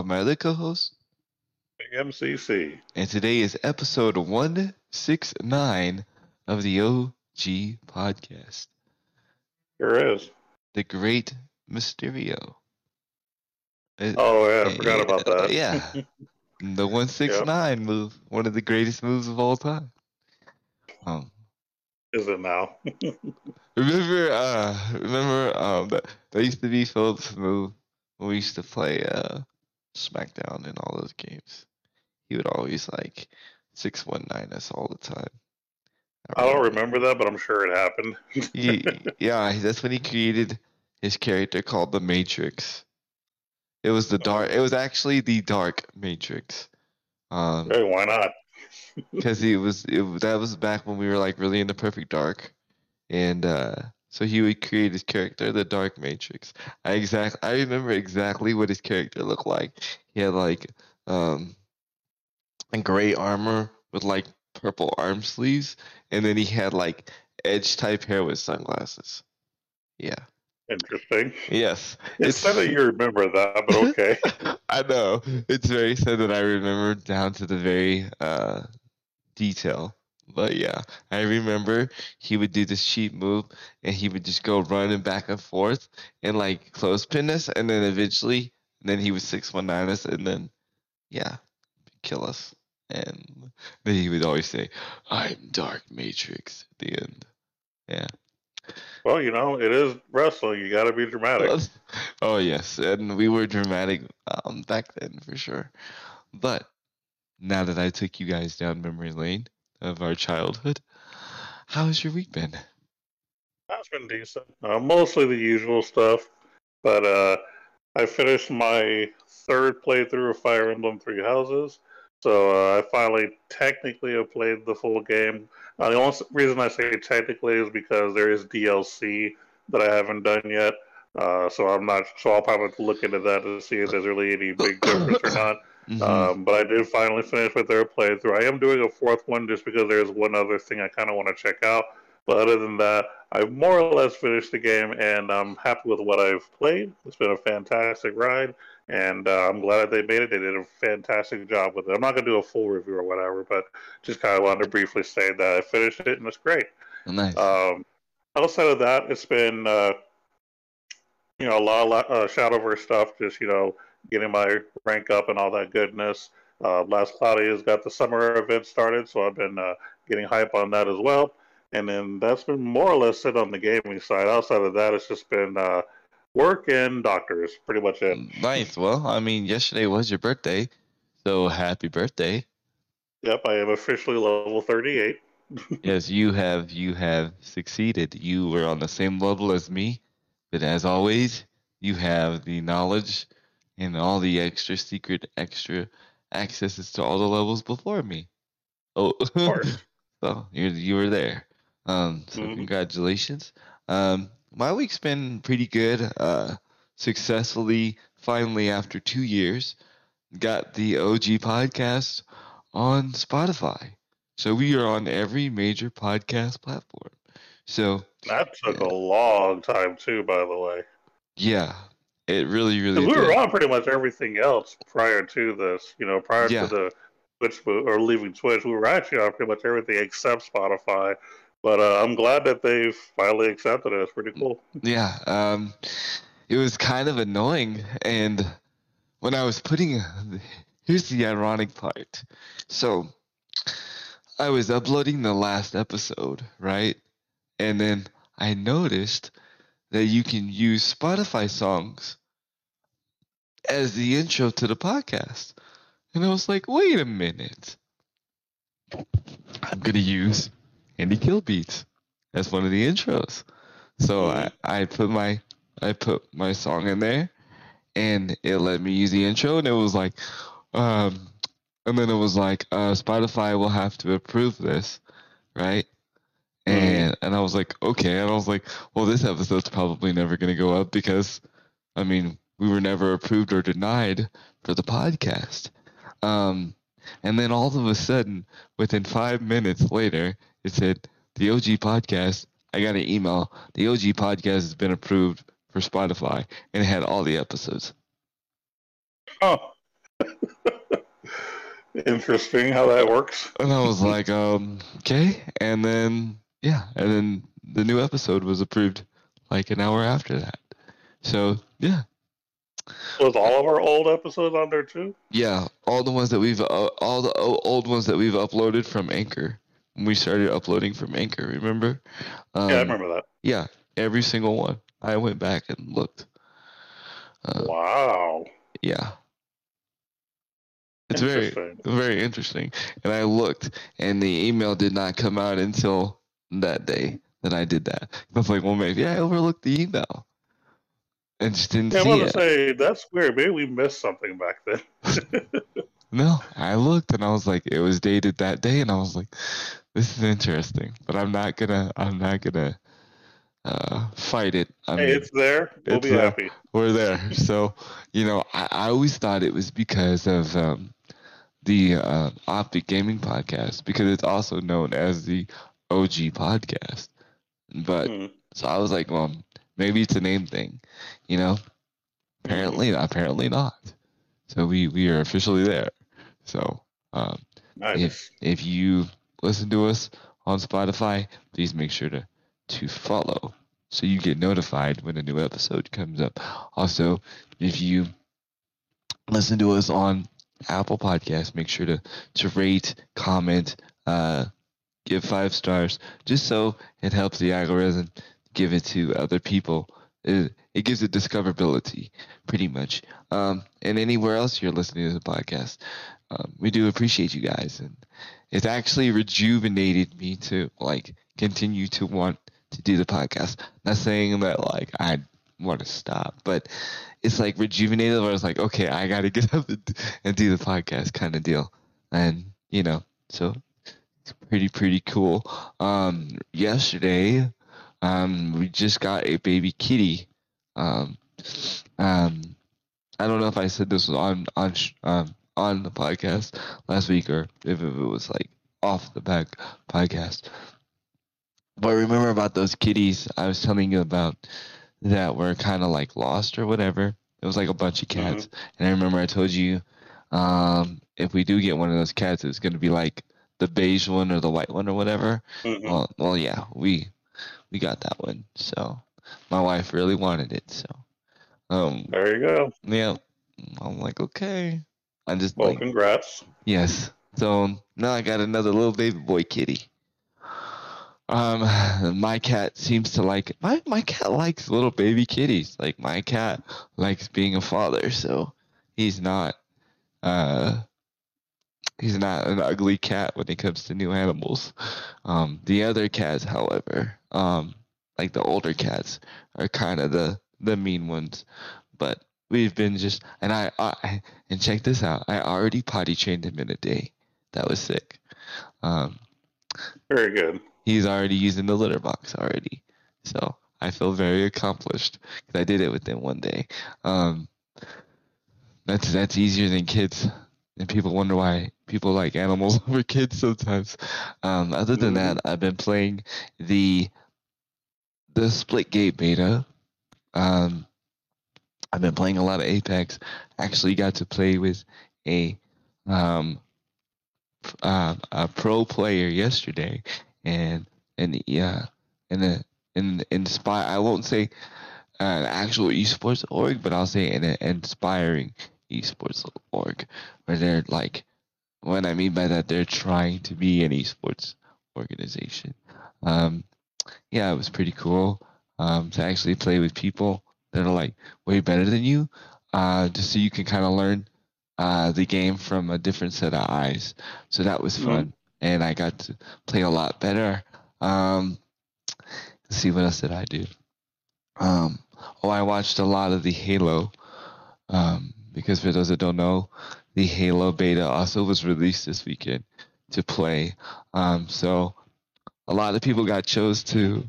with my other co-host, Big MCC. And today is episode 169 of the OG podcast. Sure is. The Great Mysterio. Oh, yeah, I forgot about that. Yeah. The 169 move, one of the greatest moves of all time. Is it now? remember, that used to be Philip's move when we used to play SmackDown and all those games. He would always, 619 us all the time. I don't remember that, but I'm sure it happened. Yeah, that's when he created his character called the Matrix. It was the dark. It was actually the Dark Matrix. Hey, why not? Because that was back when we were really in the perfect dark, and so he would create his character, the Dark Matrix. I remember exactly what his character looked like. He had gray armor with purple arm sleeves, and then he had edge type hair with sunglasses. Yeah. Interesting. Yes. It's sad that you remember that, but okay. I know. It's very sad that I remember down to the very detail. But yeah, I remember he would do this cheap move, and he would just go running back and forth and clothespin us, and then eventually, he would 619 us, and then, yeah, kill us. And then he would always say, "I'm Dark Matrix," at the end. Yeah. Well, it is wrestling. You got to be dramatic. Oh, yes. And we were dramatic back then, for sure. But now that I took you guys down memory lane of our childhood, how has your week been? That's been decent. Mostly the usual stuff. But I finished my third playthrough of Fire Emblem Three Houses. So I finally technically have played the full game. The only reason I say technically is because there is DLC that I haven't done yet. So I'll probably look into that to see if there's really any big difference or not. Mm-hmm. But I did finally finish my third playthrough. I am doing a fourth one just because there's one other thing I kind of want to check out. But other than that, I've more or less finished the game, and I'm happy with what I've played. It's been a fantastic ride, and I'm glad that they made it. They did a fantastic job with it. I'm not going to do a full review or whatever, but just kind of wanted to briefly say that I finished it, and it's great. Nice. Outside of that, it's been a lot of Shadowverse stuff, just getting my rank up and all that goodness. Last Cloudia's got the summer event started, so I've been getting hype on that as well. And then that's been more or less it on the gaming side. Outside of that, it's just been work and doctors, pretty much it. Nice. Well, yesterday was your birthday, so happy birthday. Yep, I am officially level 38. Yes, you have succeeded. You were on the same level as me, but as always, you have the knowledge and all the extra accesses to all the levels before me. Oh, of course. So you were there. Congratulations. My week's been pretty good. Successfully, finally, after 2 years, got the OG podcast on Spotify. So we are on every major podcast platform. So that took a long time too, by the way. Yeah, it really. We were on pretty much everything else prior to this. Prior to the Twitch or leaving Twitch, we were actually on pretty much everything except Spotify. But I'm glad that they've finally accepted it. It's pretty cool. Yeah, it was kind of annoying. And when I was here's the ironic part. So I was uploading the last episode, right? And then I noticed that you can use Spotify songs as the intro to the podcast. And I was like, wait a minute. I'm going to use Andy Kill Beats as one of the intros. So I put my song in there, and it let me use the intro, and it was like, and then it was like, Spotify will have to approve this, right? And I was like, okay. And I was like, well, this episode's probably never going to go up because, we were never approved or denied for the podcast. And then all of a sudden, within 5 minutes later, it said, the OG podcast, I got an email, the OG podcast has been approved for Spotify, and it had all the episodes. Oh. Interesting how that works. And I was like, okay. And then, yeah. And then the new episode was approved like an hour after that. So, yeah. Was all of our old episodes on there too? Yeah, all the ones that we've all the old ones that we've uploaded from Anchor. We started uploading from Anchor, remember? Yeah, I remember that. Yeah, every single one. I went back and looked. Wow. Yeah. It's very, very interesting. And I looked, and the email did not come out until that day that I did that. I was like, well, maybe I overlooked the email. And just didn't see it. I want to say, that's weird. Maybe we missed something back then. No, I looked and I was like, it was dated that day, and I was like, this is interesting, but I'm not gonna fight it. Hey, it's there. We'll be happy. We're there. So, you know, I always thought it was because of the Optic Gaming Podcast, because it's also known as the OG podcast. But so I was like, well, maybe it's a name thing, you know. Apparently not. So we are officially there. So nice. If you listen to us on Spotify, please make sure to follow so you get notified when a new episode comes up. Also, if you listen to us on Apple Podcasts, make sure to rate, comment, give 5 stars, just so it helps the algorithm give it to other people. It gives it discoverability, pretty much. And anywhere else you're listening to the podcast, we do appreciate you guys. And it's actually rejuvenated me to, like, continue to want to do the podcast. Not saying that, like, I want to stop, but it's, like, rejuvenated where I was like, okay, I got to get up and do the podcast kind of deal. And, you know, so it's pretty cool. Yesterday... we just got a baby kitty. I don't know if I said this was on the podcast last week or if it was like off the back podcast. But remember about those kitties I was telling you about that were kind of like lost or whatever. It was like a bunch of cats, and I remember I told you if we do get one of those cats, it's going to be like the beige one or the white one or whatever. Well, yeah, we got that one, so my wife really wanted it. So, there you go. Yeah, I'm like, okay. I just congrats. Yes. So now I got another little baby boy kitty. My cat seems to like it. My cat likes little baby kitties. Like my cat likes being a father, so he's not an ugly cat when it comes to new animals. The other cats, however, like the older cats, are kind of the mean ones. But we've been just, and I and check this out, I already potty trained him in a day. That was sick. Very good. He's already using the litter box already, so I feel very accomplished because I did it within one day. That's easier than kids. And people wonder why people like animals over kids sometimes. Other than that, I've been playing the Split Gate beta. I've been playing a lot of Apex. Actually got to play with a pro player yesterday, and inspire. I won't say an actual esports org, but I'll say an inspiring esports org, where they're like, what I mean by that, they're trying to be an esports organization. Yeah, it was pretty cool to actually play with people that are like way better than you, just so you can kind of learn the game from a different set of eyes. So that was fun, and I got to play a lot better. Let's see, what else did I do? I watched a lot of the Halo. Because for those that don't know, the Halo beta also was released this weekend to play. So a lot of people got chose to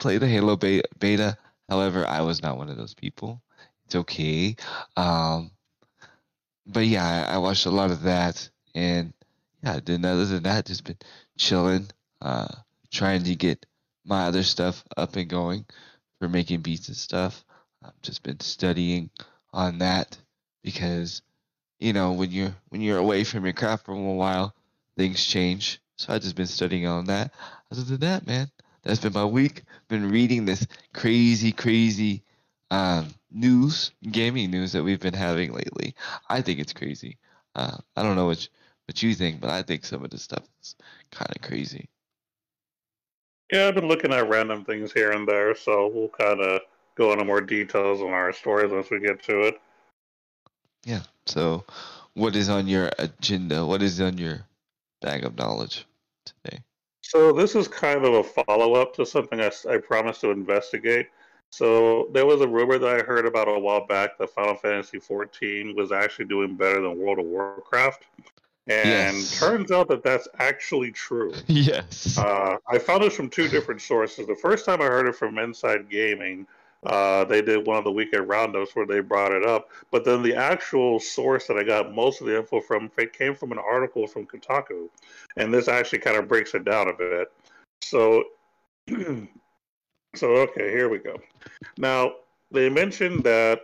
play the Halo beta. However, I was not one of those people. It's okay. But yeah, I watched a lot of that. And yeah, then other than that, just been chilling, trying to get my other stuff up and going for making beats and stuff. I've just been studying on that because you know, when you're away from your craft for a little while, things change. So I've just been studying on that. Other than that, man, that's been my week. Been reading this crazy news, gaming news that we've been having lately. I think it's crazy. I don't know what you think, but I think some of this stuff is kind of crazy. Yeah, I've been looking at random things here and there, so we'll kind of go into more details on our stories once we get to it. Yeah, so what is on your agenda? What is on your bag of knowledge today? So this is kind of a follow-up to something I promised to investigate. So there was a rumor that I heard about a while back that Final Fantasy XIV was actually doing better than World of Warcraft. And yes. Turns out that that's actually true. Yes. I found it from two different sources. The first time I heard it from Inside Gaming, they did one of the weekend roundups where they brought it up. But then the actual source that I got most of the info from came from an article from Kotaku. And this actually kind of breaks it down a bit. So, okay, here we go. Now, they mentioned that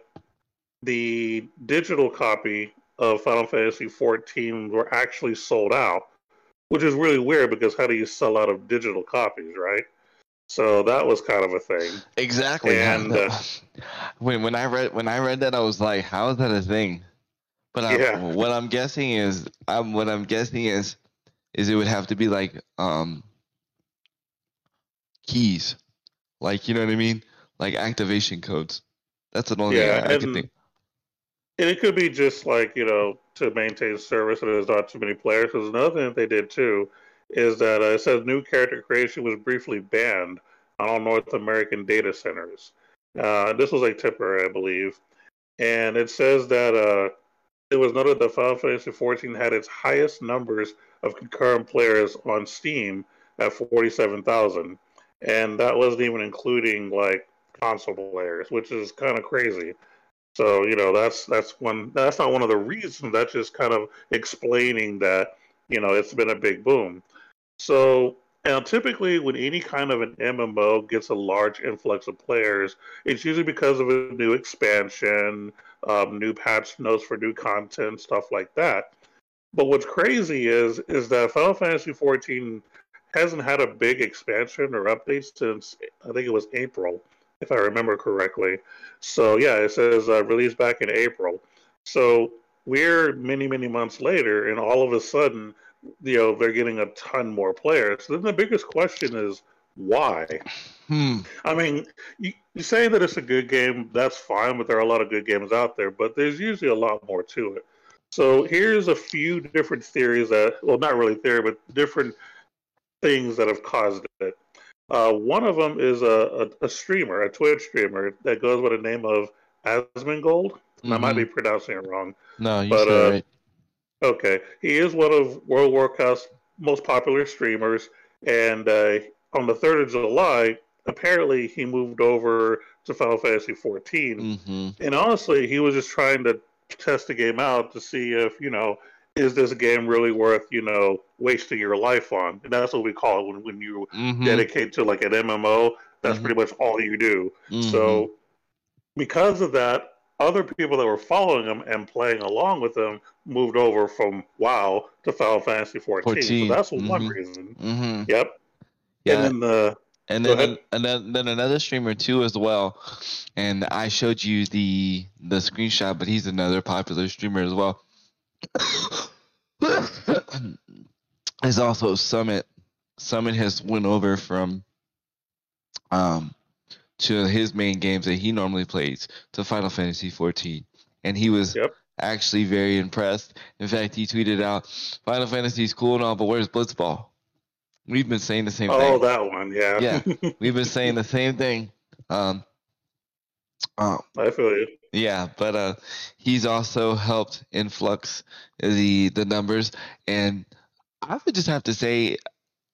the digital copy of Final Fantasy XIV were actually sold out, which is really weird because how do you sell out of digital copies, right? So that was kind of a thing. Exactly. And when I read that, I was like, "How is that a thing?" But what I'm guessing is it would have to be like keys, like, you know what I mean, like activation codes. That's the only thing I can think. And it could be just like, you know, to maintain service and there's not too many players. Because another thing that they did too is that it says new character creation was briefly banned on all North American data centers. This was like temporary, I believe. And it says that it was noted that Final Fantasy XIV had its highest numbers of concurrent players on Steam at 47,000. And that wasn't even including like console players, which is kind of crazy. So, you know, that's not one of the reasons. That's just kind of explaining that, you know, it's been a big boom. So now typically when any kind of an MMO gets a large influx of players, it's usually because of a new expansion, new patch notes for new content, stuff like that. But what's crazy is that Final Fantasy XIV hasn't had a big expansion or update since I think it was April, if I remember correctly. So yeah, it says released back in April. So we're many months later, and all of a sudden, you know, they're getting a ton more players. So then the biggest question is why? I mean, you say that it's a good game, that's fine, but there are a lot of good games out there, but there's usually a lot more to it. So here's a few different theories that, well, not really theory, but different things that have caused it. One of them is a streamer, a Twitch streamer that goes by the name of Asmongold. Mm-hmm. I might be pronouncing it wrong. No, you said it right. Okay, he is one of World of Warcraft's most popular streamers, and on the 3rd of July, apparently he moved over to Final Fantasy XIV. Mm-hmm. And honestly, he was just trying to test the game out to see if, you know, is this game really worth, you know, wasting your life on? And that's what we call it when you mm-hmm. dedicate to like an MMO. That's mm-hmm. pretty much all you do. Mm-hmm. So because of that, other people that were following him and playing along with him moved over from WoW to Final Fantasy XIV. So that's mm-hmm. one reason. Mm-hmm. Yep. Yeah. And then another streamer too as well. And I showed you the screenshot, but he's another popular streamer as well. There's also Summit. Summit has went over from to his main games that he normally plays to Final Fantasy XIV, and he was actually very impressed. In fact, he tweeted out, "Final Fantasy's cool and all, but where's Blitzball?" We've been saying the same thing. Oh, that one, yeah. We've been saying the same thing. I feel you. Yeah, but he's also helped influx the numbers, and I would just have to say,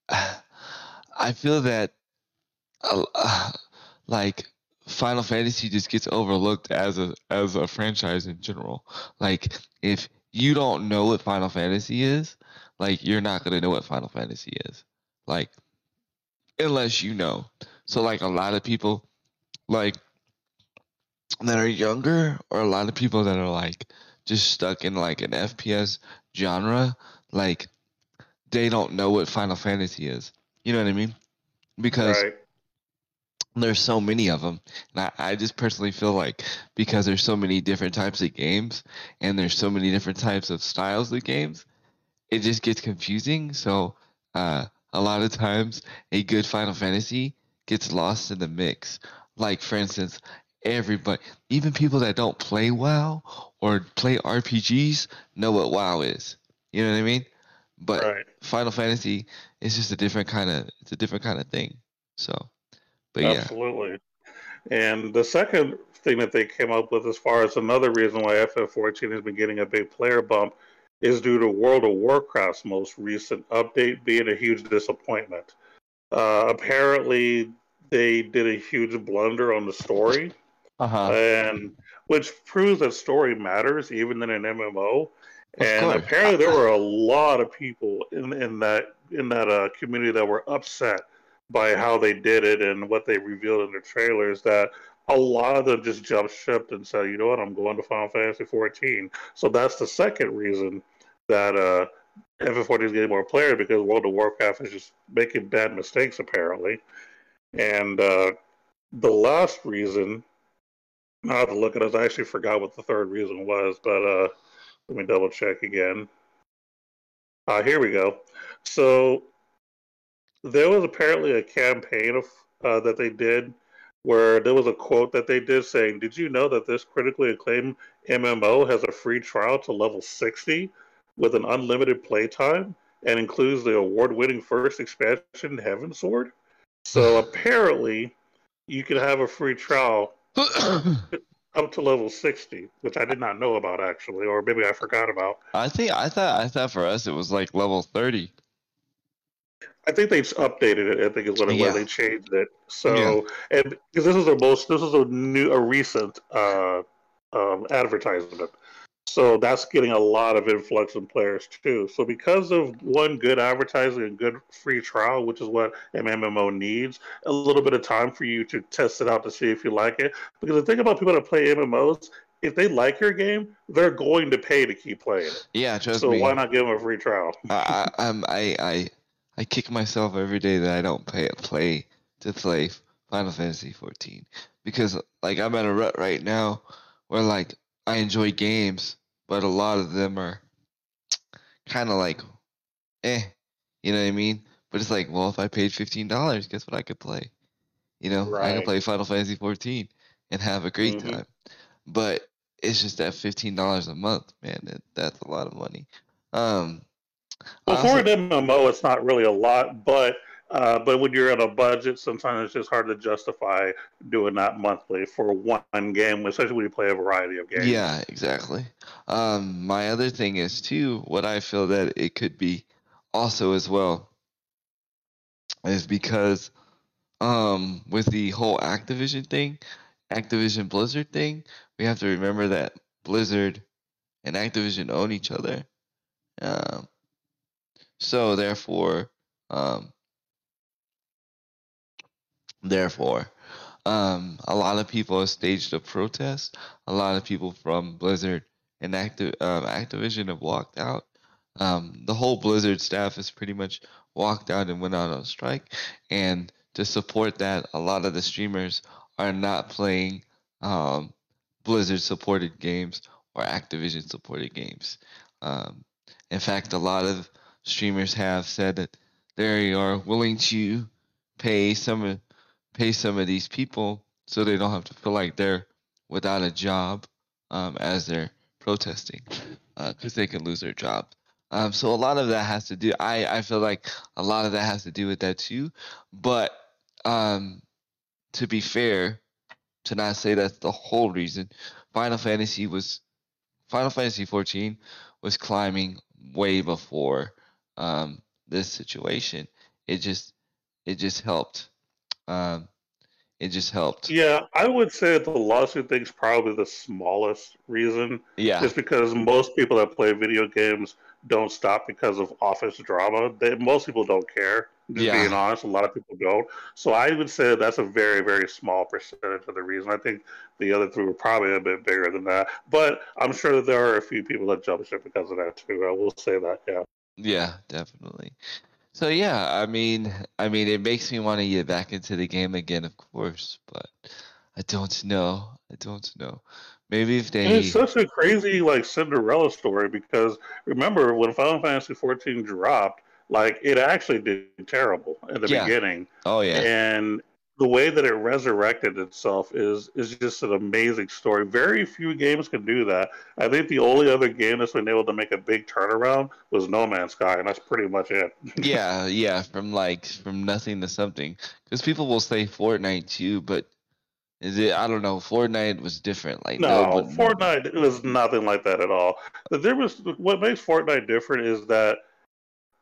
I feel that like Final Fantasy just gets overlooked as a franchise in general. Like if you don't know what Final Fantasy is, like you're not gonna know what Final Fantasy is, like unless you know. So like a lot of people like that are younger, or a lot of people that are like just stuck in like an FPS genre, like they don't know what Final Fantasy is. You know what I mean? Because there's so many of them. And I just personally feel like because there's so many different types of games and there's so many different types of styles of games, it just gets confusing. So a lot of times a good Final Fantasy gets lost in the mix. Like, for instance, everybody, even people that don't play WoW or play RPGs, know what WoW is. You know what I mean? But Final Fantasy is just a different kind of, it's a different kind of thing. So, but absolutely. And the second thing that they came up with, as far as another reason why FF14 has been getting a big player bump, is due to World of Warcraft's most recent update being a huge disappointment. Apparently, they did a huge blunder on the story, and which proves that story matters even in an MMO. And apparently, there were a lot of people in that community that were upset by how they did it and what they revealed in their trailers, that a lot of them just jumped ship and said, you know what, I'm going to Final Fantasy XIV. So that's the second reason that FF14 is getting more players, because World of Warcraft is just making bad mistakes, apparently. And the last reason, now I have to look at it, I actually forgot what the third reason was, but let me double check again. Here we go. So there was apparently a campaign of, that they did, where there was a quote that they did saying, did you know that this critically acclaimed MMO has a free trial to level 60 with an unlimited playtime and includes the award-winning first expansion, Heaven Sword? So apparently, you can have a free trial up to level 60, which I did not know about, actually, or maybe I forgot about. I thought for us it was like level 30. I think they've updated it. I think is what it was. They changed it. So, and because this is their most, this is a recent advertisement. So that's getting a lot of influx in players too. So because of one, good advertising and good free trial, which is what an MMO needs, a little bit of time for you to test it out to see if you like it. Because the thing about people that play MMOs, if they like your game, they're going to pay to keep playing it. Yeah, trust me. So why not give them a free trial? I kick myself every day that I don't play Final Fantasy 14, because like I'm at a rut right now where like I enjoy games, but a lot of them are kind of like, you know what I mean? But it's like, well, if I paid $15, guess what I could play? You know, I could play Final Fantasy 14 and have a great time. But it's just that $15 a month, man, that's a lot of money. Well, for an MMO, it's not really a lot, but when you're on a budget, sometimes it's just hard to justify doing that monthly for one game, especially when you play a variety of games. Yeah, exactly. My other thing is, too, what I feel that it could be also as well is because with the whole Activision Blizzard thing, we have to remember that Blizzard and Activision own each other. So therefore, a lot of people have staged a protest. A lot of people from Blizzard and Activision have walked out. The whole Blizzard staff has pretty much walked out and went out on strike. And to support that, a lot of the streamers are not playing Blizzard-supported games or Activision-supported games. In fact, a lot of streamers have said that they are willing to pay some of these people so they don't have to feel like they're without a job as they're protesting, because they can lose their job. So a lot of that has to do, I feel like a lot of that has to do with that too. But to be fair, to not say that's the whole reason, Final Fantasy 14 was climbing way before this situation. It just helped. It just helped. Yeah, I would say the lawsuit thing's probably the smallest reason. Yeah, just because most people that play video games don't stop because of office drama. Most people don't care. Just being honest, a lot of people don't. So I would say that's a very, very small percentage of the reason. I think the other three were probably a bit bigger than that. But I'm sure that there are a few people that jump ship because of that too. I will say that, yeah. Yeah, definitely. So yeah, I mean, it makes me want to get back into the game again, of course. But I don't know. Maybe if they... It's such a crazy like Cinderella story because remember when Final Fantasy XIV dropped. Like, it actually did terrible in the beginning. Oh, yeah. And the way that it resurrected itself is just an amazing story. Very few games can do that. I think the only other game that's been able to make a big turnaround was No Man's Sky, and that's pretty much it. Yeah. From nothing to something. Because people will say Fortnite, too, but I don't know. Fortnite was different. Fortnite was nothing like that at all. What makes Fortnite different is that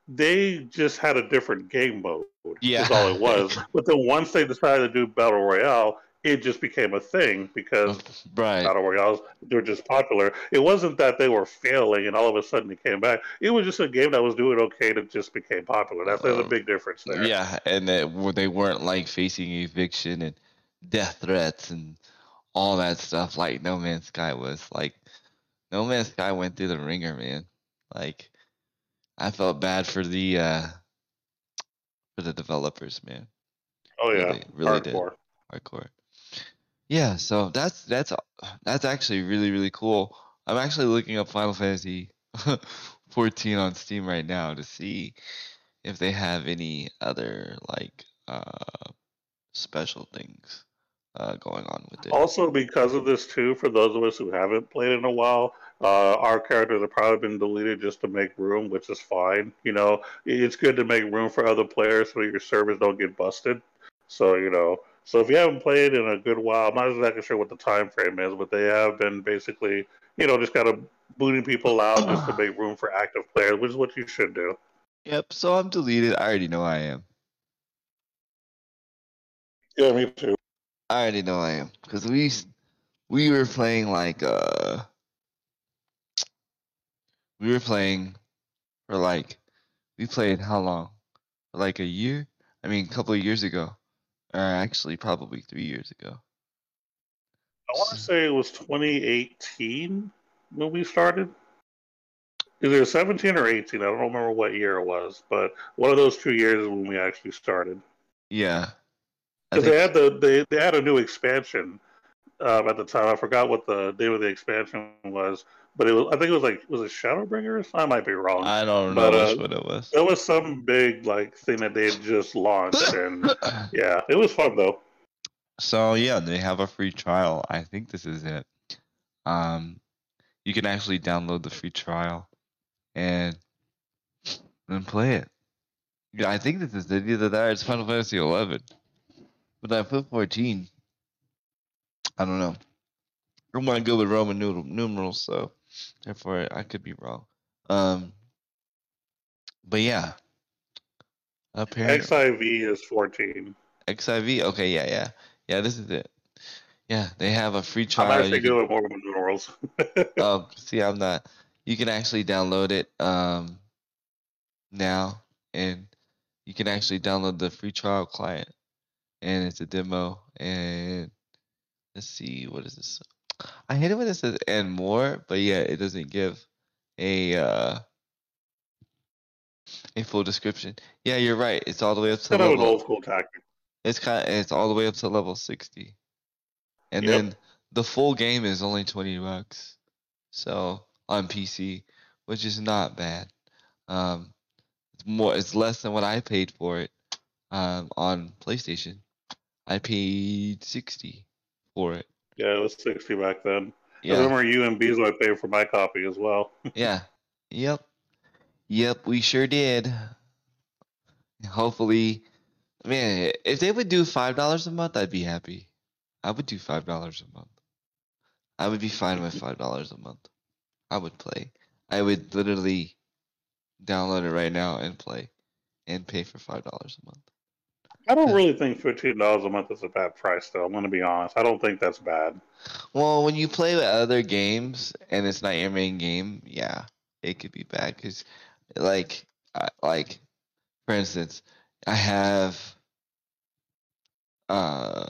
they just had a different game mode. Yeah. That's all it was. But then once they decided to do Battle Royale, it just became a thing because Battle Royales, they were just popular. It wasn't that they were failing and all of a sudden it came back. It was just a game that was doing okay that just became popular. There's a big difference there. Yeah, and they weren't like facing eviction and death threats and all that stuff like No Man's Sky was. Like, No Man's Sky went through the ringer, man. Like, I felt bad for the developers, man. Oh yeah, really hardcore. Yeah, so that's actually really really cool. I'm actually looking up Final Fantasy 14 on Steam right now to see if they have any other like special things going on with it. Also, because of this too, for those of us who haven't played in a while. Our characters have probably been deleted just to make room, which is fine. You know, it's good to make room for other players so your servers don't get busted. So, you know, so if you haven't played in a good while, I'm not exactly sure what the time frame is, but they have been basically, you know, just kind of booting people out just to make room for active players, which is what you should do. Yep, so I'm deleted. I already know I am. Yeah, me too. I already know I am. Because we were playing like... We were playing for like, we played how long? For like a year? I mean, a couple of years ago. Or actually, probably 3 years ago. I want to say it was 2018 when we started. Either 17 or 18. I don't remember what year it was. But one of those 2 years is when we actually started. Yeah. Because they had a new expansion at the time. I forgot what the name of the expansion was. But it was, I think it was like, was it Shadowbringer? I might be wrong. I don't know what it was. It was some big like thing that they just launched, and yeah, it was fun though. So yeah, they have a free trial. I think this is it. You can actually download the free trial and then play it. Yeah, I think this is it. Either that or it's Final Fantasy 11. But I put 14. I don't know. I'm not good with Roman numerals, so. Therefore, I could be wrong. But yeah. Apparently, XIV is 14. XIV? Okay, yeah. Yeah, this is it. Yeah, they have a free trial. I'm actually good with Roman numerals. See, I'm not. You can actually download it now, and you can actually download the free trial client. And it's a demo, and let's see, what is this? I hate it when it says and more, but yeah, it doesn't give a full description. Yeah, you're right. It's all the way up to level. An old school tactic. It's all the way up to level 60, and then the full game is only $20, so on PC, which is not bad. It's less than what I paid for it on PlayStation. I paid $60 for it. Yeah, it was $60 back then. Yeah. I remember you and Beasley paid for my copy as well. Yeah. Yep, we sure did. Hopefully, man, if they would do $5 a month, I'd be happy. I would do $5 a month. I would be fine with $5 a month. I would play. I would literally download it right now and play and pay for $5 a month. I don't really think $15 a month is a bad price, though. I'm going to be honest. I don't think that's bad. Well, when you play with other games and it's not your main game, yeah. it could be bad because, like, for instance, I have, well,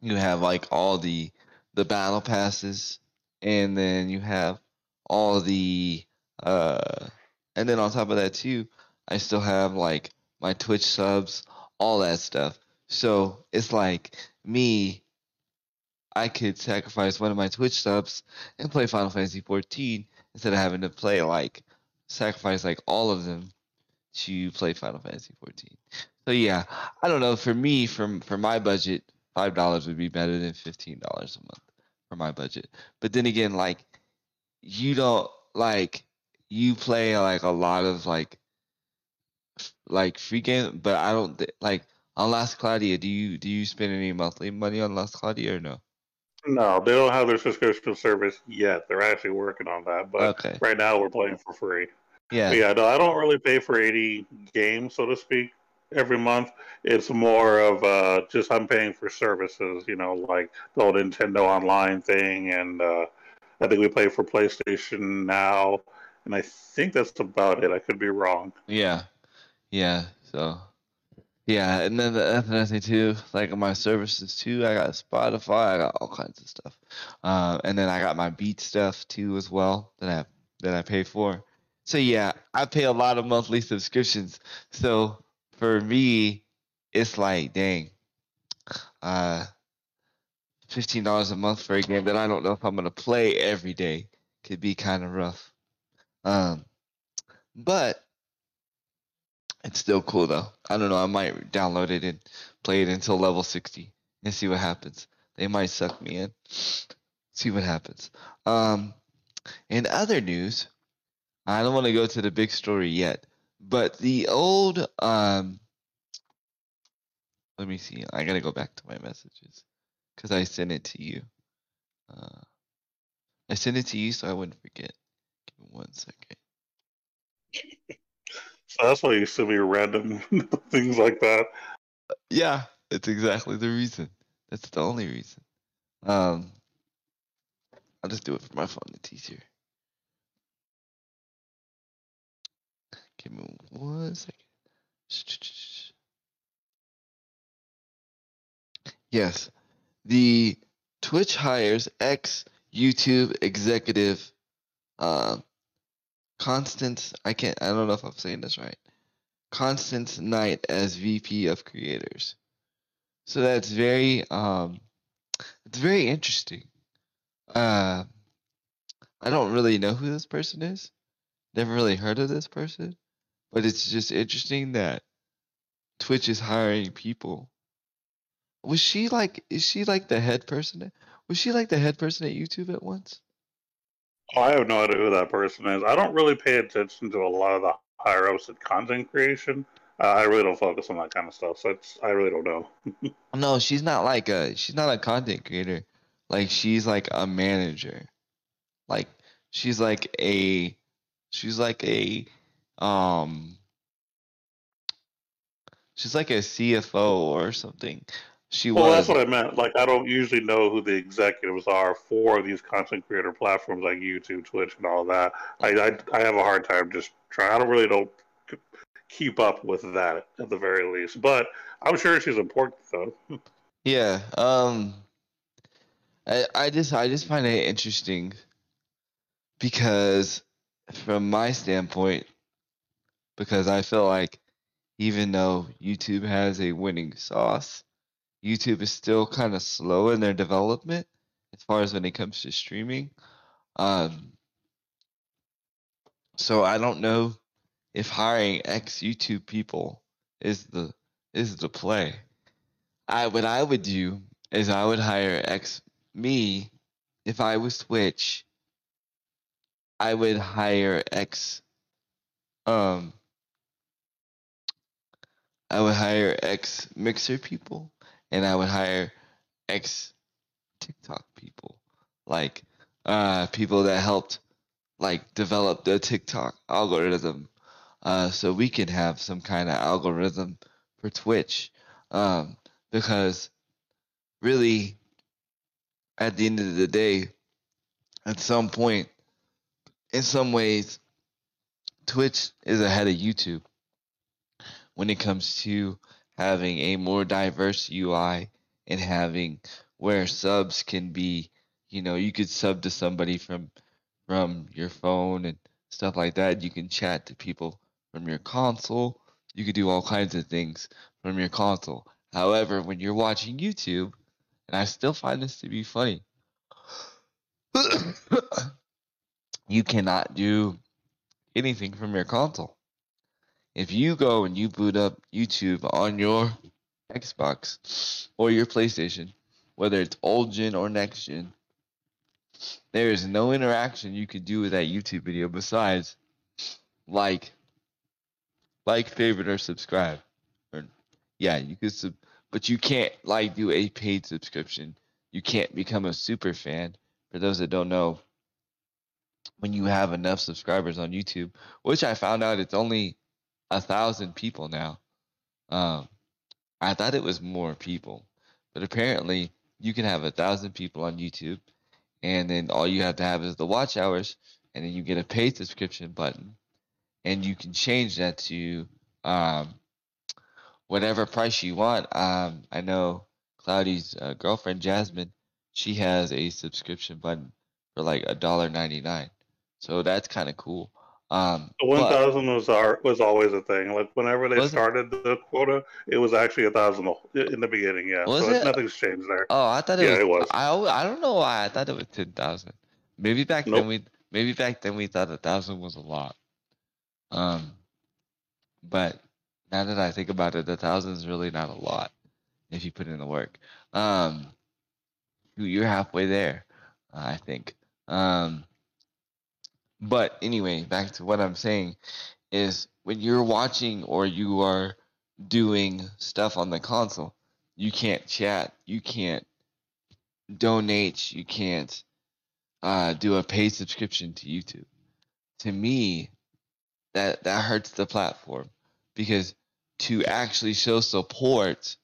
you have like all the battle passes, and then you have all the, and then on top of that too, I still have like my Twitch subs, all that stuff. So it's like me, I could sacrifice one of my Twitch subs and play Final Fantasy XIV instead of having to play like sacrifice like all of them to play Final Fantasy XIV. So yeah, I don't know. For me, for my budget, $5 would be better than $15 a month for my budget. But then again, like you don't like you play like a lot of like free game, but I don't like on Last Cloudia. Do you spend any monthly money on Last Cloudia or no? No, they don't have their subscription service yet. They're actually working on that, but okay. Right now we're playing for free. Yeah, but yeah. No, I don't really pay for 80 games, so to speak, every month. It's more of just I'm paying for services, you know, like the old Nintendo Online thing, and I think we play for PlayStation Now, and I think that's about it. I could be wrong. Yeah, yeah. So yeah, and then that's another thing too. Like my services too. I got Spotify. I got all kinds of stuff, and then I got my Beat stuff too as well that I pay for. So yeah, I pay a lot of monthly subscriptions. So for me, it's like, dang, $15 a month for a game that I don't know if I'm gonna play every day could be kind of rough. But it's still cool though. I don't know. I might download it and play it until level 60 and see what happens. They might suck me in. See what happens. In other news. I don't want to go to the big story yet, but the old, let me see. I got to go back to my messages because I sent it to you. I sent it to you so I wouldn't forget. Give me 1 second. So that's why you send me random things like that. Yeah, it's exactly the reason. That's the only reason. I'll just do it for my phone. It's easier. Give me 1 second. Yes. The Twitch hires ex-YouTube executive Constance, I don't know if I'm saying this right. Constance Knight as VP of Creators. So that's very it's very interesting. I don't really know who this person is. Never really heard of this person. But it's just interesting that Twitch is hiring people. Was she like the head person at YouTube at once? Oh, I have no idea who that person is. I don't really pay attention to a lot of the higher ups at content creation. I really don't focus on that kind of stuff, so I really don't know. No, she's not a content creator. Like she's like a manager. Like she's like a CFO or something. Well, that's what I meant. Like, I don't usually know who the executives are for these content creator platforms like YouTube, Twitch, and all that. I have a hard time just trying. I don't really keep up with that at the very least. But I'm sure she's important though. Yeah. I just find it interesting because. From my standpoint, because I feel like even though YouTube has a winning sauce, YouTube is still kind of slow in their development as far as when it comes to streaming. So I don't know if hiring ex-YouTube people is the play. What I would do is I would hire me if I was Twitch. I would hire ex Mixer people, and I would hire ex TikTok people, like people that helped like develop the TikTok algorithm, so we can have some kind of algorithm for Twitch, because really at the end of the day, at some point, in some ways, Twitch is ahead of YouTube when it comes to having a more diverse UI and having where subs can be, you know, you could sub to somebody from your phone and stuff like that. You can chat to people from your console. You could do all kinds of things from your console. However, when you're watching YouTube, and I still find this to be funny, you cannot do anything from your console. If you go and you boot up YouTube on your Xbox or your PlayStation, whether it's old gen or next gen, there is no interaction you could do with that YouTube video besides like, favorite, or subscribe. Or, yeah, you could sub, but you can't like do a paid subscription. You can't become a super fan. For those that don't know, when you have enough subscribers on YouTube, which I found out it's only 1,000 people now. I thought it was more people, but apparently you can have 1,000 people on YouTube, and then all you have to have is the watch hours, and then you get a paid subscription button, and you can change that to whatever price you want. I know Cloudy's girlfriend, Jasmine, she has a subscription button for like $1.99, so that's kind of cool. 1,000 was always a thing. Like whenever they started the quota, it was actually 1,000 in the beginning. Yeah, so it? Nothing's changed there. Oh, I thought it was. I don't know why I thought it was 10,000. Maybe back then we thought 1,000 was a lot. But now that I think about it, 1,000 is really not a lot if you put in the work. You're halfway there, I think. But anyway, back to what I'm saying is when you're watching or you are doing stuff on the console, you can't chat, you can't donate, you can't do a paid subscription to YouTube. To me, that hurts the platform because to actually show support,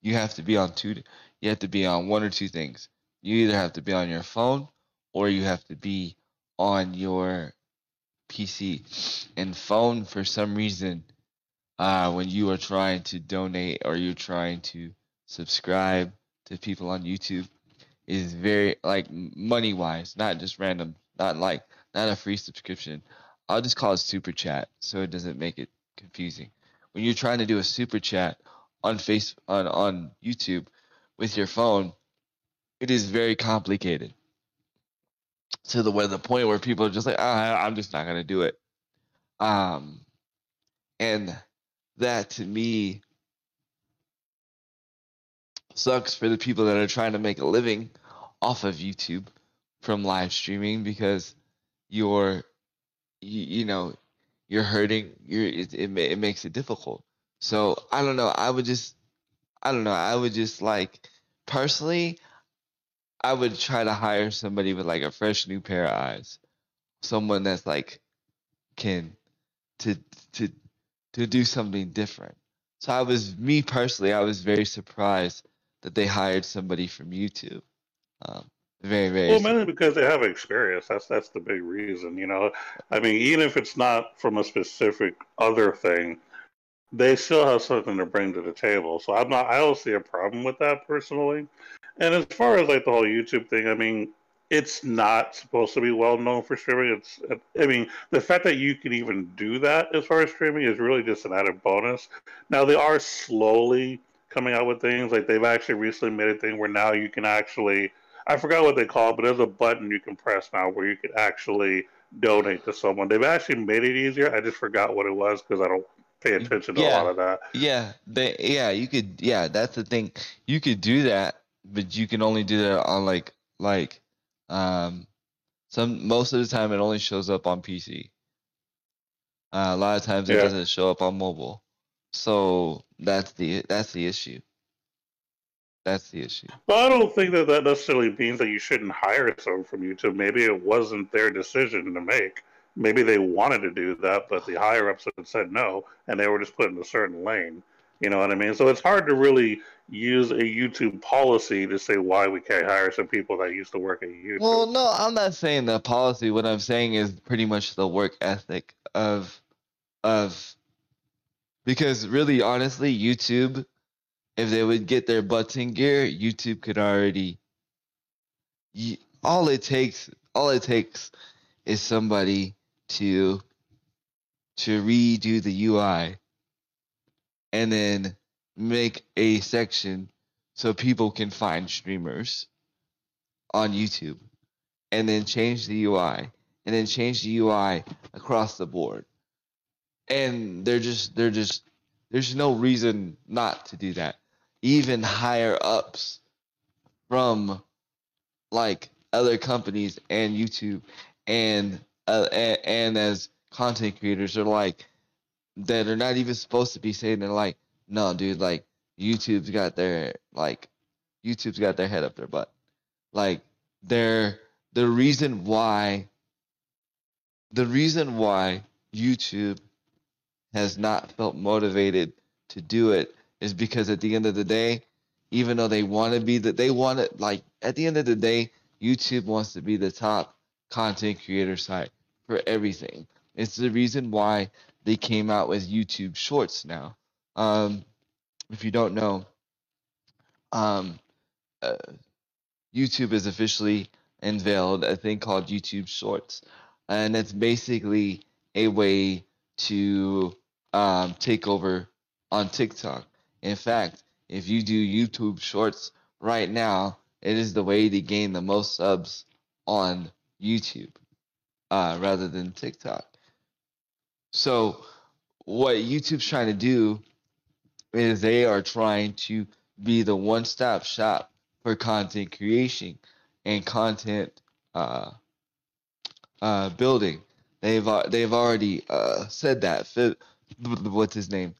you have to be on one or two things. You either have to be on your phone or you have to be on your PC and phone. For some reason, when you are trying to donate or you're trying to subscribe to people on YouTube, is very like money wise, not just random, not a free subscription. I'll just call it super chat so it doesn't make it confusing. When you're trying to do a super chat on YouTube with your phone, it is very complicated. To the point where people are just like, I'm just not going to do it. And that, to me, sucks for the people that are trying to make a living off of YouTube from live streaming because you're hurting. It makes it difficult. So, I don't know. I would just like, personally, I would try to hire somebody with like a fresh new pair of eyes, someone that's like can to do something different. So I was very surprised that they hired somebody from YouTube. Mainly because they have experience. That's the big reason, you know. I mean, even if it's not from a specific other thing, they still have something to bring to the table. So I don't see a problem with that personally. And as far as like the whole YouTube thing, I mean, it's not supposed to be well known for streaming. The fact that you can even do that as far as streaming is really just an added bonus. Now they are slowly coming out with things. Like they've actually recently made a thing where now you can actually, I forgot what they call it, but there's a button you can press now where you can actually donate to someone. They've actually made it easier. I just forgot what it was because I don't pay attention to a lot of that. Yeah, you could. Yeah, that's the thing. You could do that. But you can only do that on most of the time it only shows up on PC. A lot of times it doesn't show up on mobile. So that's the issue. That's the issue. Well, I don't think that necessarily means that you shouldn't hire someone from YouTube. Maybe it wasn't their decision to make. Maybe they wanted to do that, but the higher ups had said no, and they were just put in a certain lane. You know what I mean? So it's hard to really use a YouTube policy to say why we can't hire some people that used to work at YouTube. Well, no, I'm not saying the policy. What I'm saying is pretty much the work ethic of because really, honestly, YouTube, if they would get their butts in gear, YouTube could already. All it takes is somebody to redo the UI and then make a section so people can find streamers on YouTube, and then change the UI, and then change the UI across the board. And they're just there's no reason not to do that. Even higher ups from like other companies and YouTube and as content creators are like that are not even supposed to be saying they're like, no, dude, like YouTube's got their head up their butt. Like the reason why YouTube has not felt motivated to do it is because at the end of the day, even though they want to be that they want it, like at the end of the day, YouTube wants to be the top content creator site for everything. It's the reason why they came out with YouTube Shorts now. If you don't know, YouTube has officially unveiled a thing called YouTube Shorts, and it's basically a way to take over on TikTok. In fact, if you do YouTube Shorts right now, it is the way to gain the most subs on YouTube rather than TikTok. So what YouTube's trying to do is they are trying to be the one-stop shop for content creation and content building. They've already said that. What's his name?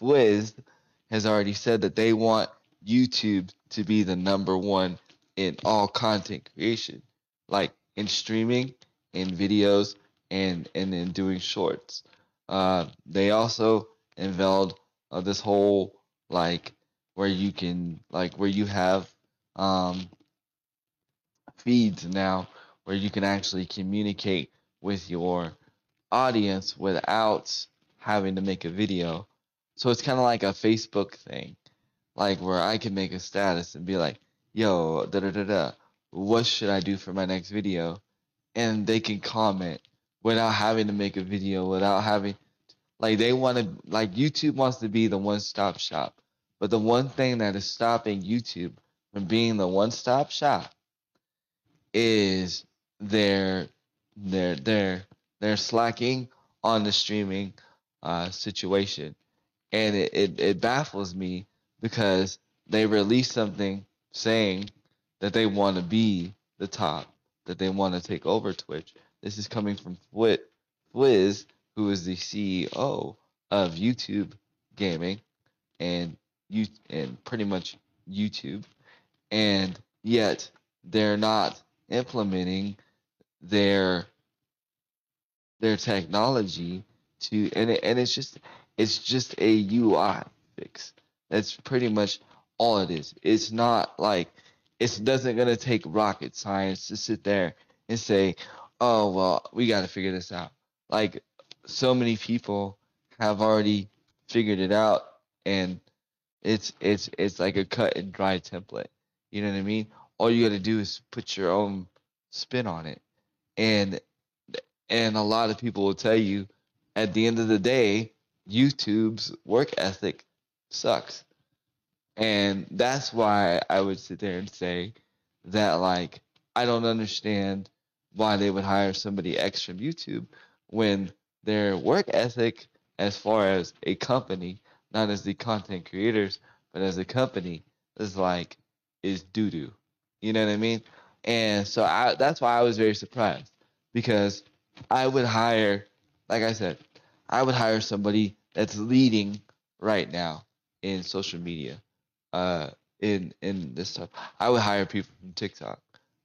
FaZe has already said that they want YouTube to be the number one in all content creation, like in streaming, in videos, and in doing shorts. They also unveiled this whole like where you have feeds now where you can actually communicate with your audience without having to make a video. So it's kind of like a Facebook thing, like where I can make a status and be like, yo, what should I do for my next video? And they can comment without having to make a video, YouTube wants to be the one-stop shop. But the one thing that is stopping YouTube from being the one-stop shop is they're slacking on the streaming situation. And it baffles me because they released something saying that they want to be the top, that they want to take over Twitch. This is coming from FaZe, who is the CEO of YouTube Gaming and pretty much YouTube, and yet they're not implementing their technology to and it's just a UI fix. That's pretty much all it is. It's not like it doesn't gonna take rocket science to sit there and say, oh well, we gotta figure this out. Like so many people have already figured it out, and it's like a cut and dry template. You know what I mean? All you gotta do is put your own spin on it. And a lot of people will tell you at the end of the day, YouTube's work ethic sucks. And that's why I would sit there and say that, like, I don't understand why they would hire somebody ex from YouTube when their work ethic as far as a company, not as the content creators, but as a company, is doo-doo. You know what I mean? And so that's why I was very surprised, because I would hire, like I said, I would hire somebody that's leading right now in social media, in this stuff. I would hire people from TikTok.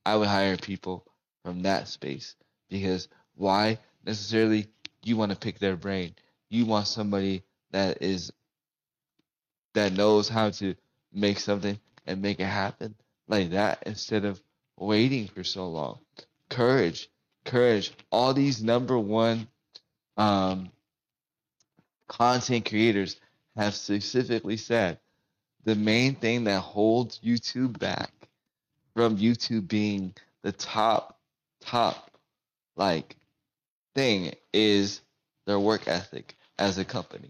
I would hire people from that space, because why necessarily you want to pick their brain? You want somebody that is that knows how to make something and make it happen like that instead of waiting for so long. Courage. All these number one content creators have specifically said the main thing that holds YouTube back from YouTube being the top like thing is their work ethic as a company,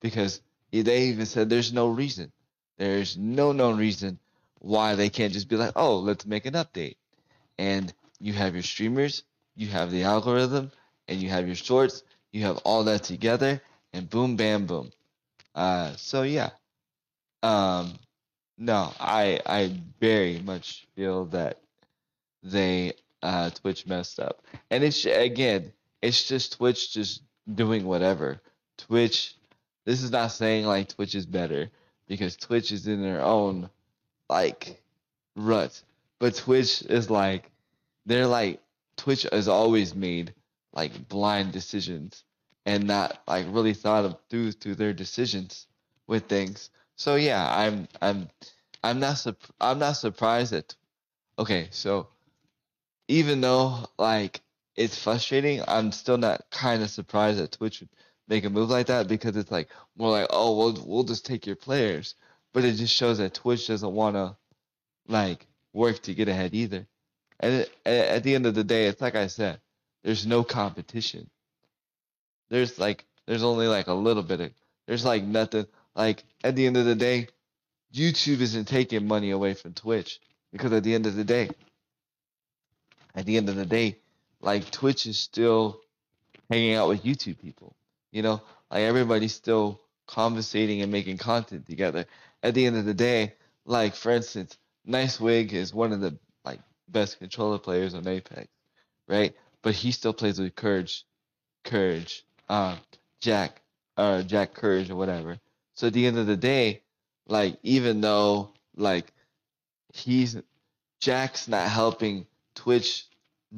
because they even said there's no reason. There's no known reason why they can't just be like, oh, let's make an update. And you have your streamers, you have the algorithm, and you have your shorts. You have all that together, and boom, bam, boom. So, yeah. No, I very much feel that they Twitch messed up. And it's just Twitch just doing whatever. Twitch, this is not saying like Twitch is better, because Twitch is in their own like rut. But Twitch is like, they're like, Twitch has always made like blind decisions and not like really thought through their decisions with things. So yeah, I'm not surprised that. Okay, so even though like it's frustrating, I'm still not kind of surprised that Twitch would make a move like that, because it's like more like, oh, we'll just take your players, but it just shows that Twitch doesn't want to like work to get ahead either. And at the end of the day, it's like I said, there's no competition. There's only like a little bit of, there's like nothing. Like at the end of the day, YouTube isn't taking money away from Twitch, because at the end of the day, like Twitch is still hanging out with YouTube people. You know, like everybody's still conversating and making content together. At the end of the day, like for instance, Nicewig is one of the like best controller players on Apex, right? But he still plays with Jack Courage or whatever. So at the end of the day, like even though like Jack's not helping Twitch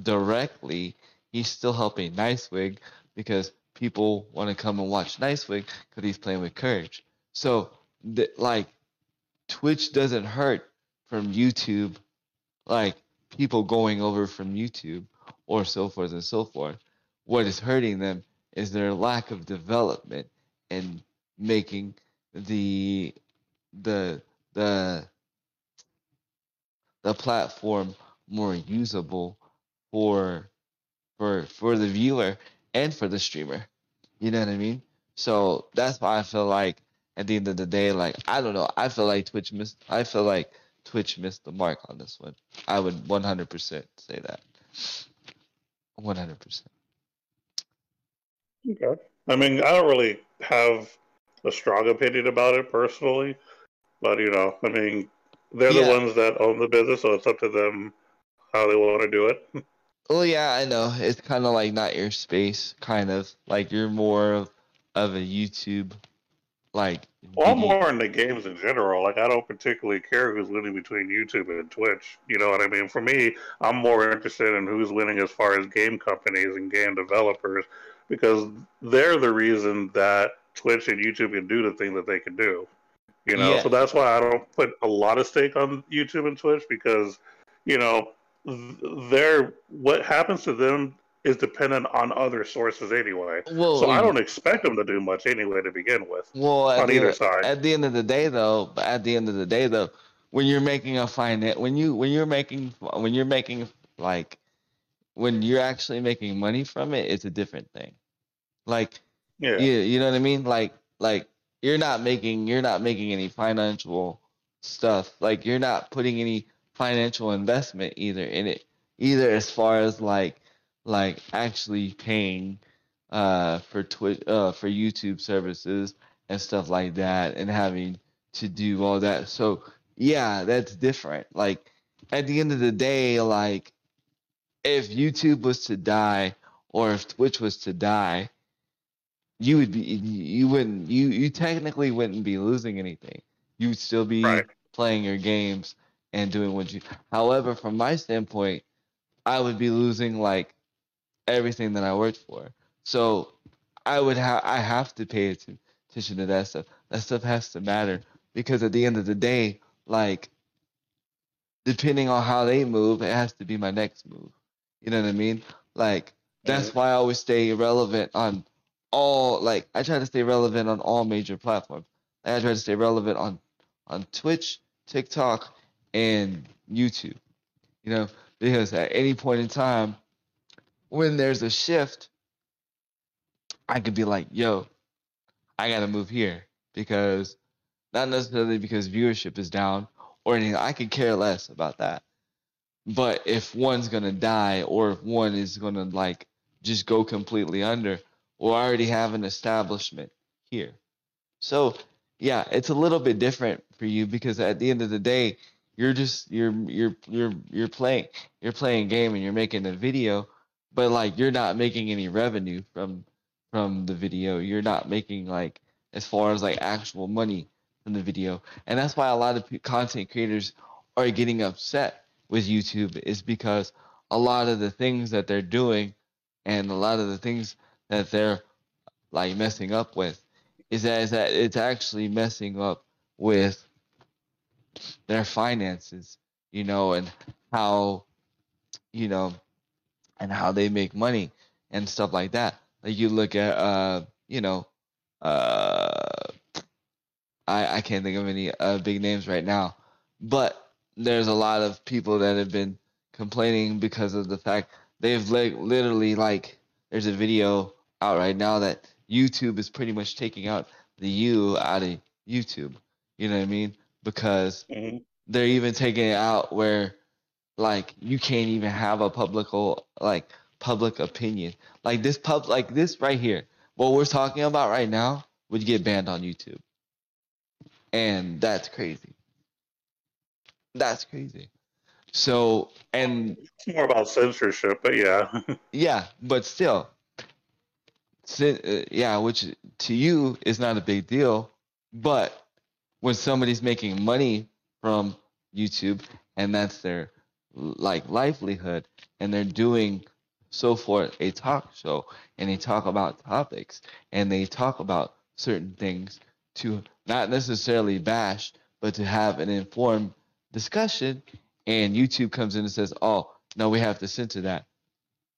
directly, he's still helping Nicewig, because people want to come and watch Nicewig because he's playing with Courage. So like Twitch doesn't hurt from YouTube, like people going over from YouTube or so forth and so forth. What is hurting them is their lack of development and making the platform more usable for the viewer and for the streamer. You know what I mean? So that's why I feel like at the end of the day, like I don't know, I feel like Twitch missed the mark on this one. I would 100% say that. 100%. Okay. I mean, I don't really have a strong opinion about it personally, but you know, I mean, they're the ones that own the business, so it's up to them how they want to do it. Well, yeah, I know. It's kind of like not your space, kind of. Like, you're more of a YouTube, like... Well, I'm more into games in general. Like, I don't particularly care who's winning between YouTube and Twitch. You know what I mean? For me, I'm more interested in who's winning as far as game companies and game developers, because they're the reason that Twitch and YouTube can do the thing that they can do. You know? Yeah. So that's why I don't put a lot of stake on YouTube and Twitch, because, you know... what happens to them is dependent on other sources anyway. Well, so I don't expect them to do much anyway to begin with. Well, on either side. At the end of the day, though, when you're making a when you're actually making money from it, it's a different thing. Like, you know what I mean? Like you're not making any financial stuff. Like you're not putting any financial investment either in it, either as far as like actually paying for Twitch for YouTube services and stuff like that, and having to do all that. So yeah, that's different. Like at the end of the day, like if YouTube was to die or if Twitch was to die, you technically wouldn't be losing anything. You'd still be playing your games and doing what you... However, from my standpoint, I would be losing, like, everything that I worked for. So I have to pay attention to that stuff. That stuff has to matter because at the end of the day, like, depending on how they move, it has to be my next move. You know what I mean? Like, that's why I always stay relevant on all, like, I try to stay relevant on all major platforms. I try to stay relevant on Twitch, TikTok, and YouTube, you know, because at any point in time, when there's a shift, I could be like, yo, I got to move here, because not necessarily because viewership is down or anything. I could care less about that. But if one's going to die, or if one is going to, like, just go completely under, well, I already have an establishment here. So, yeah, it's a little bit different for you, because at the end of the day, you're just you're playing a game and you're making a video, but, like, you're not making any revenue from the video. You're not making, like, as far as, like, actual money from the video. And that's why a lot of content creators are getting upset with YouTube, is because a lot of the things that they're doing and a lot of the things that they're, like, messing up with is that it's actually messing up with their finances, you know, and how, you know, and how they make money and stuff like that. Like, you look at, you know, I can't think of any big names right now, but there's a lot of people that have been complaining because of the fact they've literally, like, there's a video out right now that YouTube is pretty much taking out the U out of YouTube. You know what I mean? Because they're even taking it out where, like, you can't even have a public opinion. Like, this right here, what we're talking about right now would get banned on YouTube. And that's crazy. That's crazy. So, and it's more about censorship, but yeah. Yeah, but still, yeah, which to you is not a big deal, but when somebody's making money from YouTube and that's their, like, livelihood, and they're doing so forth a talk show, and they talk about topics, and they talk about certain things to not necessarily bash, but to have an informed discussion, and YouTube comes in and says, oh, no, we have to censor that.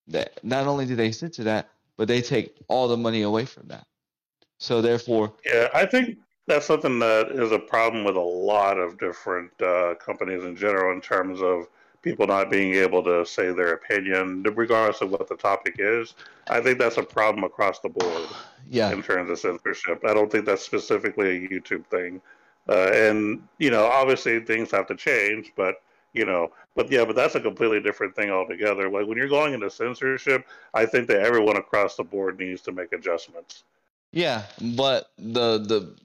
That not only do they censor that, but they take all the money away from that. So therefore, yeah, I think that's something that is a problem with a lot of different companies in general, in terms of people not being able to say their opinion, regardless of what the topic is. I think that's a problem across the board. Yeah, in terms of censorship. I don't think that's specifically a YouTube thing. And, you know, obviously things have to change, but, you know, but that's a completely different thing altogether. Like, when you're going into censorship, I think that everyone across the board needs to make adjustments. Yeah, but the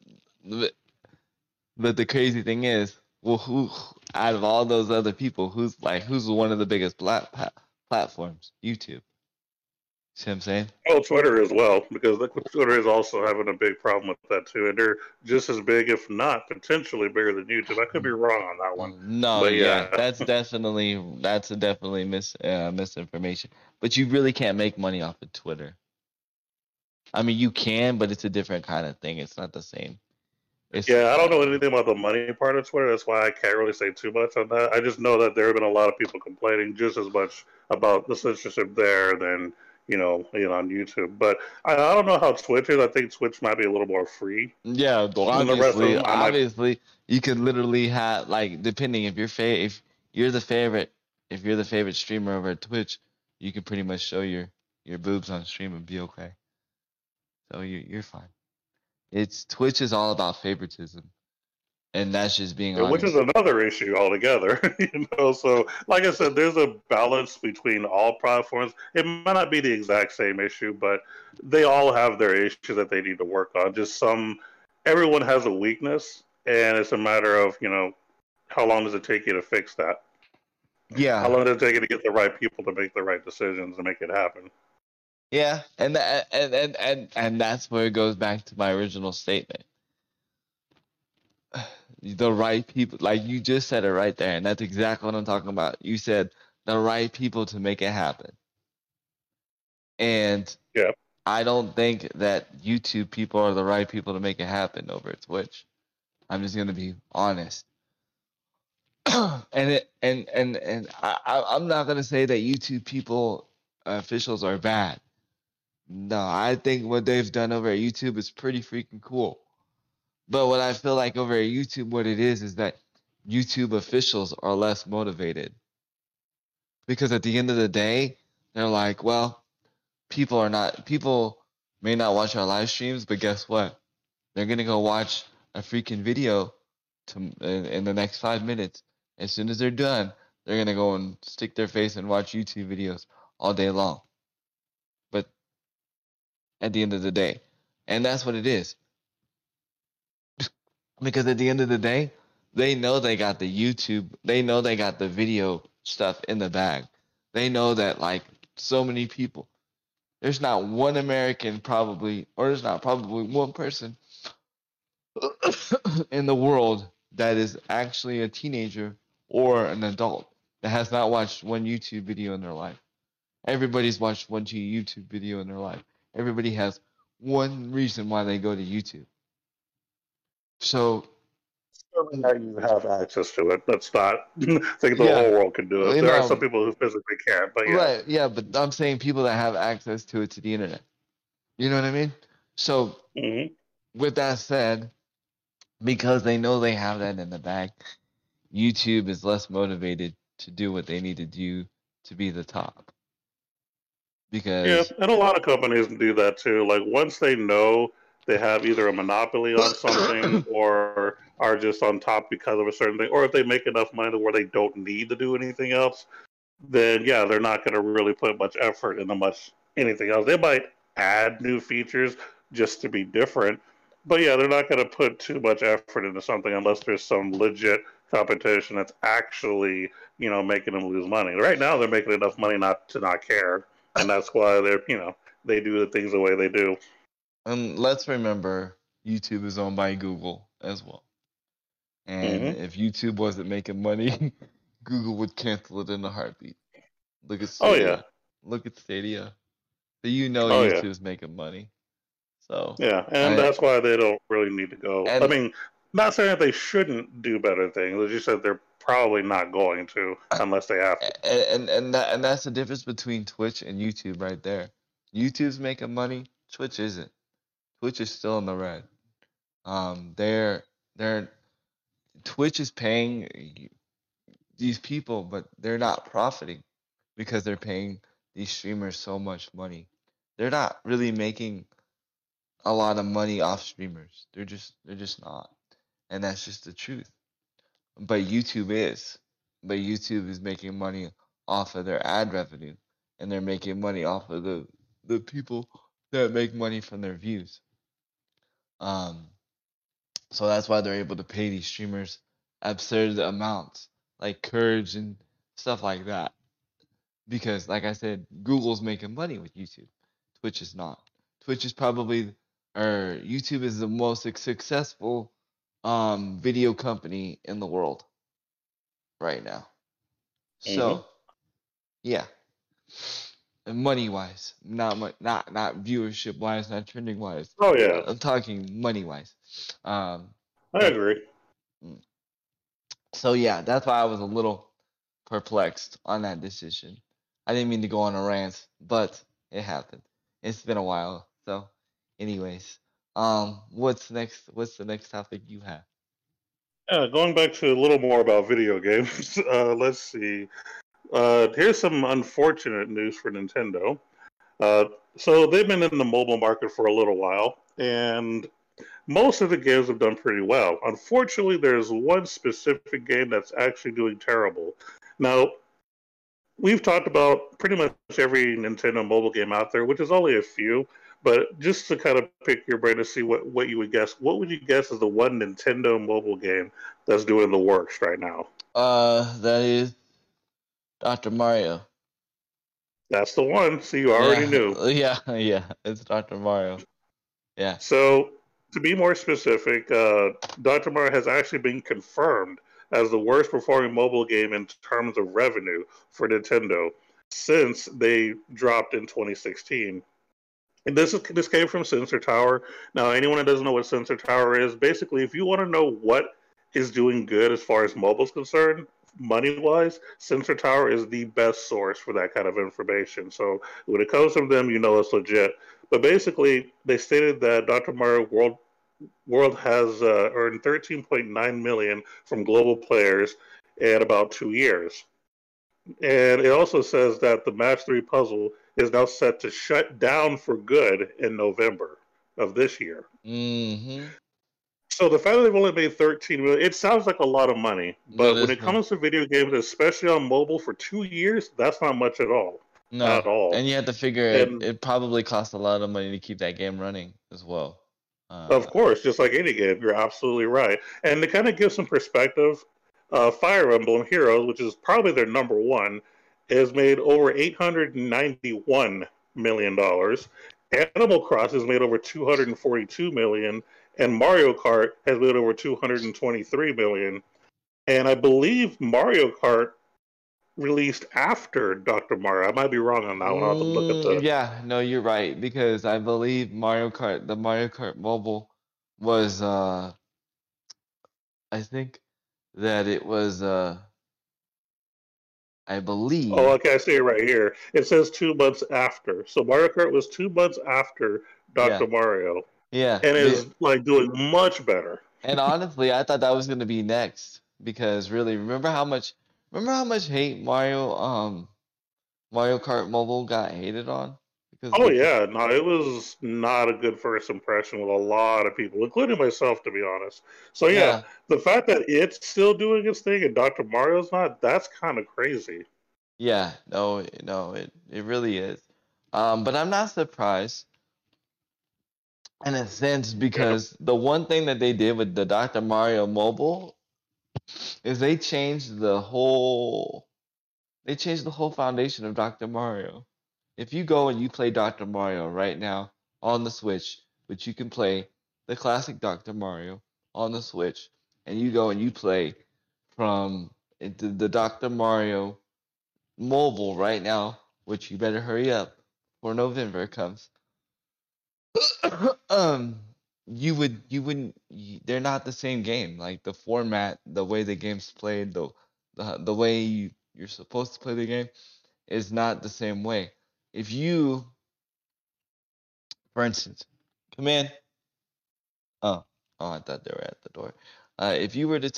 crazy thing is, well, who out of all those other people, who's one of the biggest platforms? YouTube. See what I'm saying? Oh, Twitter as well, because Twitter is also having a big problem with that too, and they're just as big, if not potentially bigger than YouTube. I could be wrong on that one. No, but yeah, that's definitely misinformation. But you really can't make money off of Twitter. I mean, you can, but it's a different kind of thing. It's not the same. Yeah, I don't know anything about the money part of Twitter. That's why I can't really say too much on that. I just know that there have been a lot of people complaining just as much about the censorship there than, you know, on YouTube. But I don't know how Twitch is. I think Twitch might be a little more free. Yeah, but obviously, you could literally have, like, depending if you're the favorite streamer over at Twitch, you can pretty much show your boobs on stream and be okay. So you're fine. Twitch is all about favoritism. And that's just being honest. Which is another issue altogether, you know. So, like I said, there's a balance between all platforms. It might not be the exact same issue, but they all have their issues that they need to work on. Just everyone has a weakness, and it's a matter of, you know, how long does it take you to fix that? Yeah. How long does it take you to get the right people to make the right decisions and make it happen? Yeah, and that's where it goes back to my original statement. The right people, like you just said it right there, and that's exactly what I'm talking about. You said the right people to make it happen. And yeah, I don't think that YouTube people are the right people to make it happen over at Twitch. I'm just gonna be honest. I'm not gonna say that YouTube people officials are bad. No, I think what they've done over at YouTube is pretty freaking cool. But what I feel like over at YouTube, what it is that YouTube officials are less motivated. Because at the end of the day, they're like, well, people may not watch our live streams, but guess what? They're gonna go watch a freaking video in the next 5 minutes. As soon as they're done, they're gonna go and stick their face and watch YouTube videos all day long. But at the end of the day, and that's what it is. Because at the end of the day, they know they got the YouTube, they know they got the video stuff in the bag. They know that, like, so many people, there's not one American probably, or there's not probably one person in the world that is actually a teenager or an adult that has not watched one YouTube video in their life. Everybody's watched one YouTube video in their life. Everybody has one reason why they go to YouTube. So, now you have access to it. That's not, I think the whole world can do it. There are some people who physically can't, but yeah. Right, yeah, but I'm saying people that have access to it, to the internet. You know what I mean? So, with that said, because they know they have that in the bag, YouTube is less motivated to do what they need to do to be the top. Because and a lot of companies do that too. Like, once they know they have either a monopoly on something or are just on top because of a certain thing, or if they make enough money to where they don't need to do anything else, then yeah, they're not going to really put much effort into much anything else. They might add new features just to be different, but yeah, they're not going to put too much effort into something unless there's some legit competition that's actually, you know, making them lose money. Right now, they're making enough money not to not care, and that's why they're, you know, they do the things the way they do. And let's remember, YouTube is owned by Google as well. And if YouTube wasn't making money, Google would cancel it in a heartbeat. Look at Stadia. Oh, yeah. Look at Stadia. So you know YouTube's making money. So yeah, and that's why they don't really need to go. I mean, not saying that they shouldn't do better things. As you said, they're probably not going to unless they have to. And that's the difference between Twitch and YouTube right there. YouTube's making money. Twitch isn't. Twitch is still in the red. Twitch is paying these people, but they're not profiting because they're paying these streamers so much money. They're not really making a lot of money off streamers. They're just not, and that's just the truth. But YouTube is. But YouTube is making money off of their ad revenue, and they're making money off of the people that make money from their views. So that's why they're able to pay these streamers absurd amounts, like Courage and stuff like that. Because, like I said, Google's making money with YouTube. Twitch is not. Twitch is probably, or YouTube is the most successful video company in the world right now. So, yeah. And money-wise, not viewership-wise, not trending-wise. Oh, yeah. I'm talking money-wise. I agree. So, yeah, that's why I was a little perplexed on that decision. I didn't mean to go on a rant, but it happened. It's been a while. So, anyways, what's next? What's the next topic you have? Yeah, going back to a little more about video games, let's see. Here's some unfortunate news for Nintendo. So they've been in the mobile market for a little while, and most of the games have done pretty well. Unfortunately, there's one specific game that's actually doing terrible. Now, we've talked about pretty much every Nintendo mobile game out there, which is only a few, but just to kind of pick your brain to see what you would guess, what would you guess is the one Nintendo mobile game that's doing the worst right now? That is Dr. Mario. That's the one. So you already knew. Yeah. It's Dr. Mario. Yeah. So to be more specific, Dr. Mario has actually been confirmed as the worst performing mobile game in terms of revenue for Nintendo since they dropped in 2016. And this came from Sensor Tower. Now, anyone that doesn't know what Sensor Tower is, basically, if you want to know what is doing good as far as mobile's concerned, money-wise, Sensor Tower is the best source for that kind of information. So when it comes from them, you know it's legit. But basically, they stated that Dr. Mario World has earned $13.9 million from global players in about 2 years. And it also says that the Match 3 puzzle is now set to shut down for good in November of this year. Mm-hmm. So the fact that they've only made $13 million, it sounds like a lot of money. But when it comes to video games, especially on mobile, for 2 years, that's not much at all. No, not at all. And you have to figure it probably costs a lot of money to keep that game running as well. Of course, just like any game, you're absolutely right. And to kind of give some perspective, Fire Emblem Heroes, which is probably their number one, has made over $891 million. Animal Crossing has made over $242 million. And Mario Kart has made over $223 million. And I believe Mario Kart released after Dr. Mario. I might be wrong on that one. I'll have to look at the... Yeah, no, you're right. Because I believe Mario Kart Mobile was... I think that it was... I believe... Oh, okay, I see it right here. It says 2 months after. So Mario Kart was 2 months after Dr. Mario. Yeah. And it's like doing much better. And honestly, I thought that was going to be next, because really, remember how much hate Mario Kart Mobile got hated on? Because it was not a good first impression with a lot of people, including myself, to be honest. So yeah, the fact that it's still doing its thing and Dr. Mario's not, that's kind of crazy. Yeah, no, it really is. But I'm not surprised. In a sense, because the one thing that they did with the Dr. Mario Mobile is they changed the whole foundation of Dr. Mario. If you go and you play Dr. Mario right now on the Switch, which you can play the classic Dr. Mario on the Switch, and you go and you play from the Dr. Mario Mobile right now, which you better hurry up before November comes. They're not the same game. Like the format, the way the game's played, the way you're supposed to play the game is not the same way. If you, for instance, come in. Oh, I thought they were at the door. If you were to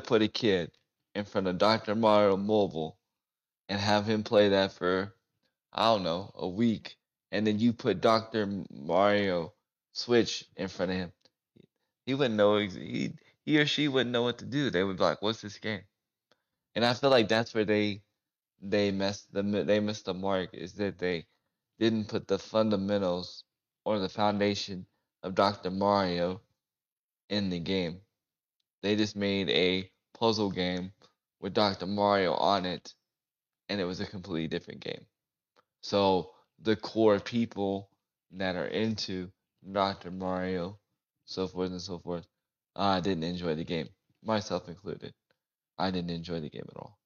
put a kid in front of Dr. Mario Mobile and have him play that for, I don't know, a week, and then you put Dr. Mario Switch in front of him, he wouldn't know. He or she wouldn't know what to do. They would be like, "What's this game?" And I feel like that's where they missed the mark, is that they didn't put the fundamentals or the foundation of Dr. Mario in the game. They just made a puzzle game with Dr. Mario on it, and it was a completely different game. So the core people that are into Dr. Mario, so forth and so forth, I didn't enjoy the game, myself included. I didn't enjoy the game at all.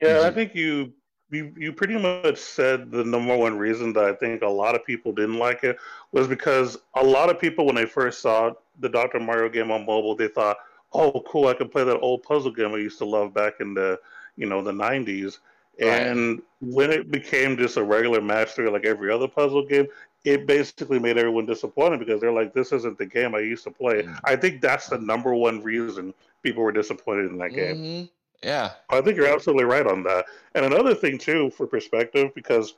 Yeah, I think you pretty much said the number one reason that I think a lot of people didn't like it was because a lot of people, when they first saw the Dr. Mario game on mobile, they thought, "Oh, cool! I can play that old puzzle game I used to love back in the the 90s." And when it became just a regular match 3 like every other puzzle game, it basically made everyone disappointed because they're like, this isn't the game I used to play. Mm-hmm. I think that's the number one reason people were disappointed in that game. Yeah. I think you're absolutely right on that. And another thing, too, for perspective, because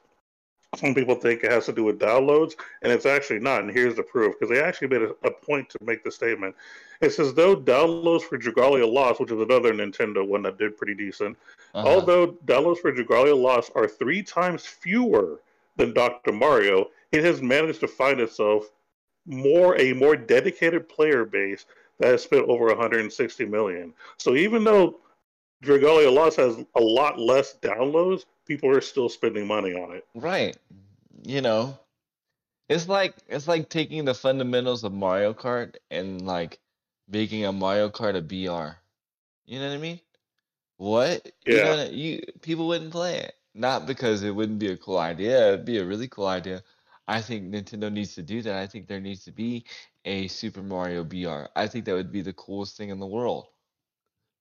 some people think it has to do with downloads, and it's actually not, and here's the proof, because they actually made a point to make the statement. It's as though downloads for Dragalia Lost, which is another Nintendo one that did pretty decent, although downloads for Dragalia Lost are 3 times fewer than Dr. Mario, it has managed to find itself a more dedicated player base that has spent over $160 million. So even though Dragalia Lost has a lot less downloads, people are still spending money on it. Right. It's like taking the fundamentals of Mario Kart and like making a Mario Kart a BR. You know what I mean? People wouldn't play it. Not because it wouldn't be a cool idea. It'd be a really cool idea. I think Nintendo needs to do that. I think there needs to be a Super Mario BR. I think that would be the coolest thing in the world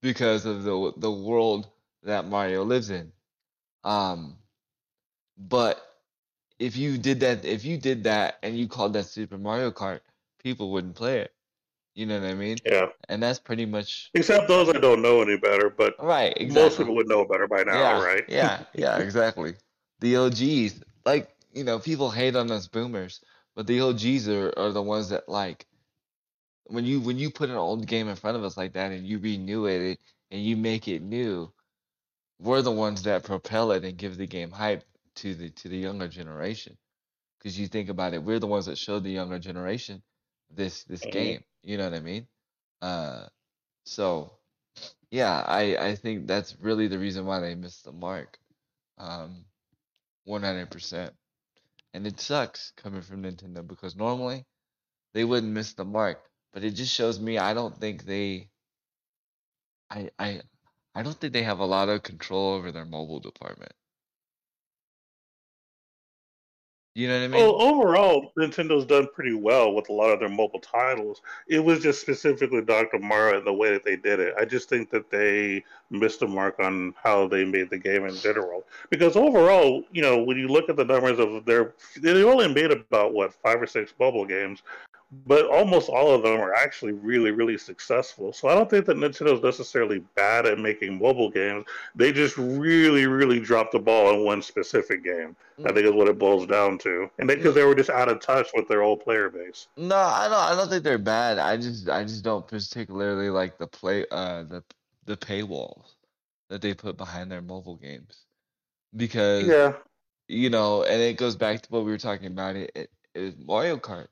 because of the world that Mario lives in. But if you did that, and you called that Super Mario Kart, people wouldn't play it. You know what I mean? Yeah. And that's pretty much... Except those that don't know any better, but right, exactly. Most people would know better by now, yeah, right? Yeah, exactly. The OGs, like, you know, people hate on us boomers, but the OGs are the ones that, like, when you put an old game in front of us like that and you renew it and you make it new, we're the ones that propel it and give the game hype to the younger generation. Because you think about it, we're the ones that showed the younger generation this game. You know what I mean? So, yeah, I think that's really the reason why they missed the mark. 100%. And it sucks coming from Nintendo because normally they wouldn't miss the mark. But it just shows me I don't think they... I don't think they have a lot of control over their mobile department. You know what I mean? Well, overall, Nintendo's done pretty well with a lot of their mobile titles. It was just specifically Dr. Mario and the way that they did it. I just think that they missed the mark on how they made the game in general. Because overall, you know, when you look at the numbers of they only made about, what, 5 or 6 mobile games, but almost all of them are actually really, really successful. So I don't think that Nintendo's necessarily bad at making mobile games. They just really, really dropped the ball on one specific game. I think is what it boils down to. And because they were just out of touch with their old player base. No, I don't think they're bad. I just don't particularly like the the paywalls that they put behind their mobile games. Because you know, and it goes back to what we were talking about. It Mario Kart.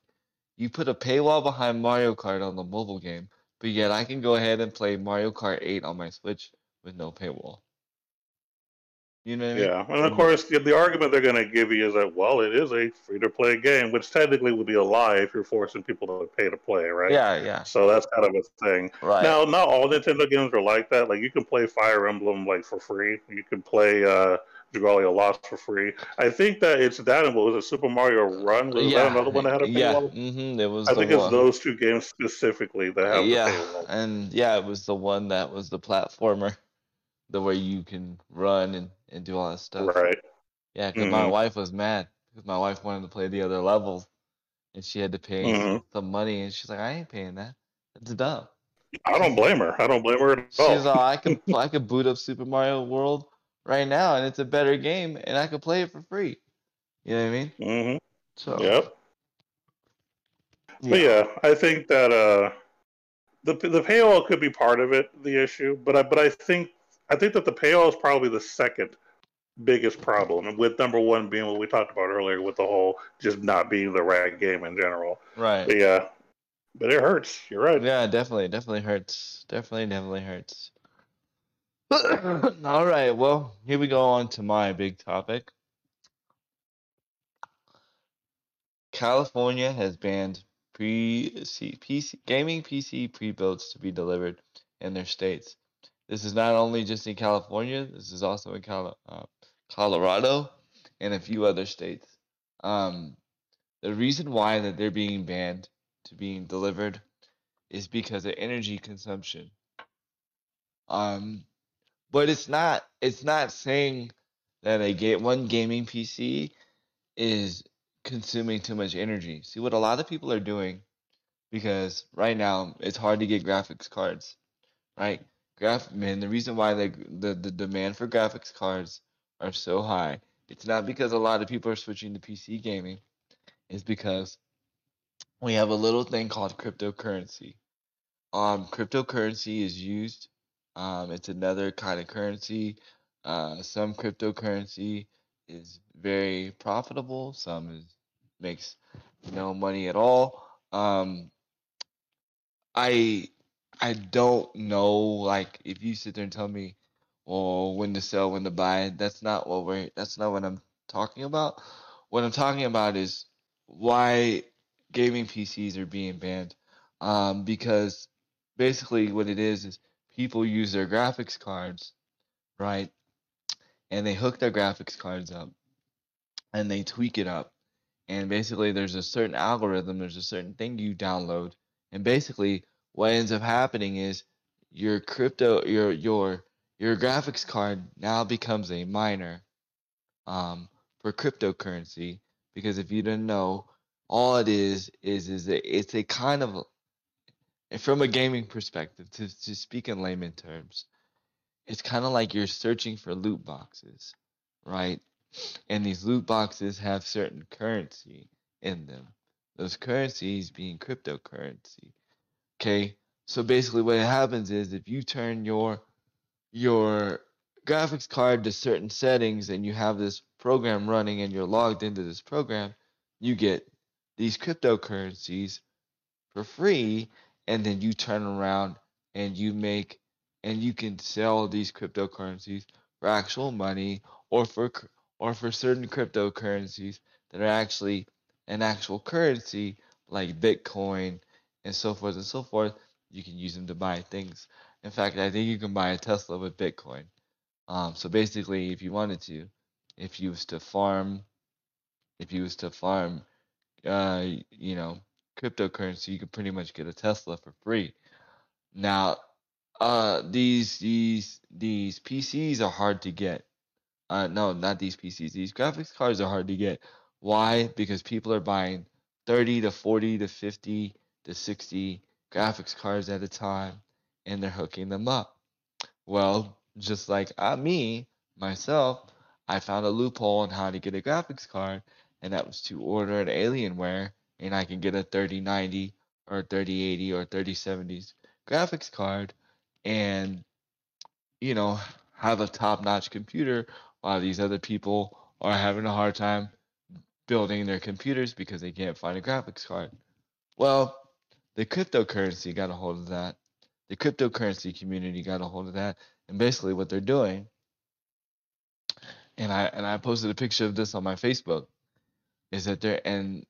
You put a paywall behind Mario Kart on the mobile game, but yet I can go ahead and play Mario Kart 8 on my Switch with no paywall. You know what I mean? Yeah, and of course, the argument they're going to give you is that, well, it is a free-to-play game, which technically would be a lie if you're forcing people to pay to play, right? Yeah. So that's kind of a thing. Right. Now, not all Nintendo games are like that. Like, you can play Fire Emblem, like, for free. You can play... Dragalia Lost for free. I think that it's that and what was it, Super Mario Run? Was that another one that had a paywall? Yeah, it was. I think it's those two games specifically that have the paywall. And it was the one that was the platformer, the way you can run and do all that stuff. Right. Yeah, because my wife was mad because my wife wanted to play the other levels, and she had to pay some money, and she's like, "I ain't paying that. That's dumb." I don't blame her. I don't blame her at all. She's like, "I could boot up Super Mario World right now, and it's a better game, and I could play it for free." You know what I mean? Mm-hmm. So. Yep. Yeah. But yeah, I think that the paywall could be part of it, the issue. But I think that the paywall is probably the second biggest problem, with number one being what we talked about earlier with the whole just not being the right game in general. Right. But yeah. But it hurts. You're right. Yeah, definitely hurts. Definitely hurts. All right, well, here we go on to my big topic. California has banned gaming PC pre-builds to be delivered in their states. This is not only just in California, this is also in Colorado and a few other states. The reason why that they're being banned to being delivered is because of energy consumption. But it's not saying that one gaming PC is consuming too much energy. See, what a lot of people are doing, because right now it's hard to get graphics cards, right? The reason why the demand for graphics cards are so high, it's not because a lot of people are switching to PC gaming. It's because we have a little thing called cryptocurrency. Cryptocurrency is used. It's another kind of currency. Some cryptocurrency is very profitable. Some makes no money at all. I don't know. Like, if you sit there and tell me, oh, when to sell, when to buy, that's not what I'm talking about. What I'm talking about is why gaming PCs are being banned. Because basically what it is people use their graphics cards, right? and they hook their graphics cards up and they tweak it up. And basically there's a certain algorithm, there's a certain thing you download. And basically what ends up happening is your crypto, your graphics card now becomes a miner for cryptocurrency. Because if you didn't know, all it is it's a kind of, from a gaming perspective, to speak in layman terms, it's kind of like you're searching for loot boxes, right? And these loot boxes have certain currency in them. Those currencies being cryptocurrency. Okay? So basically what happens is if you turn your graphics card to certain settings and you have this program running and you're logged into this program, you get these cryptocurrencies for free, and then you turn around and you make, and you can sell these cryptocurrencies for actual money, or for certain cryptocurrencies that are actually an actual currency like Bitcoin and so forth and so forth. You can use them to buy things. In fact, I think you can buy a Tesla with Bitcoin. So basically, if you wanted to, if you was to farm, you know, cryptocurrency, you could pretty much get a Tesla for free. Now, these PCs are hard to get. No, not these PCs. These graphics cards are hard to get. Why? Because people are buying 30 to 40 to 50 to 60 graphics cards at a time, and they're hooking them up. Well, just like myself, I found a loophole on how to get a graphics card, and that was to order an Alienware, and I can get a 3090 or 3080 or 3070s graphics card, and, you know, have a top-notch computer while these other people are having a hard time building their computers because they can't find a graphics card. Well, the cryptocurrency got a hold of that. The cryptocurrency community got a hold of that, and basically what they're doing, and I posted a picture of this on my Facebook, is that they're, and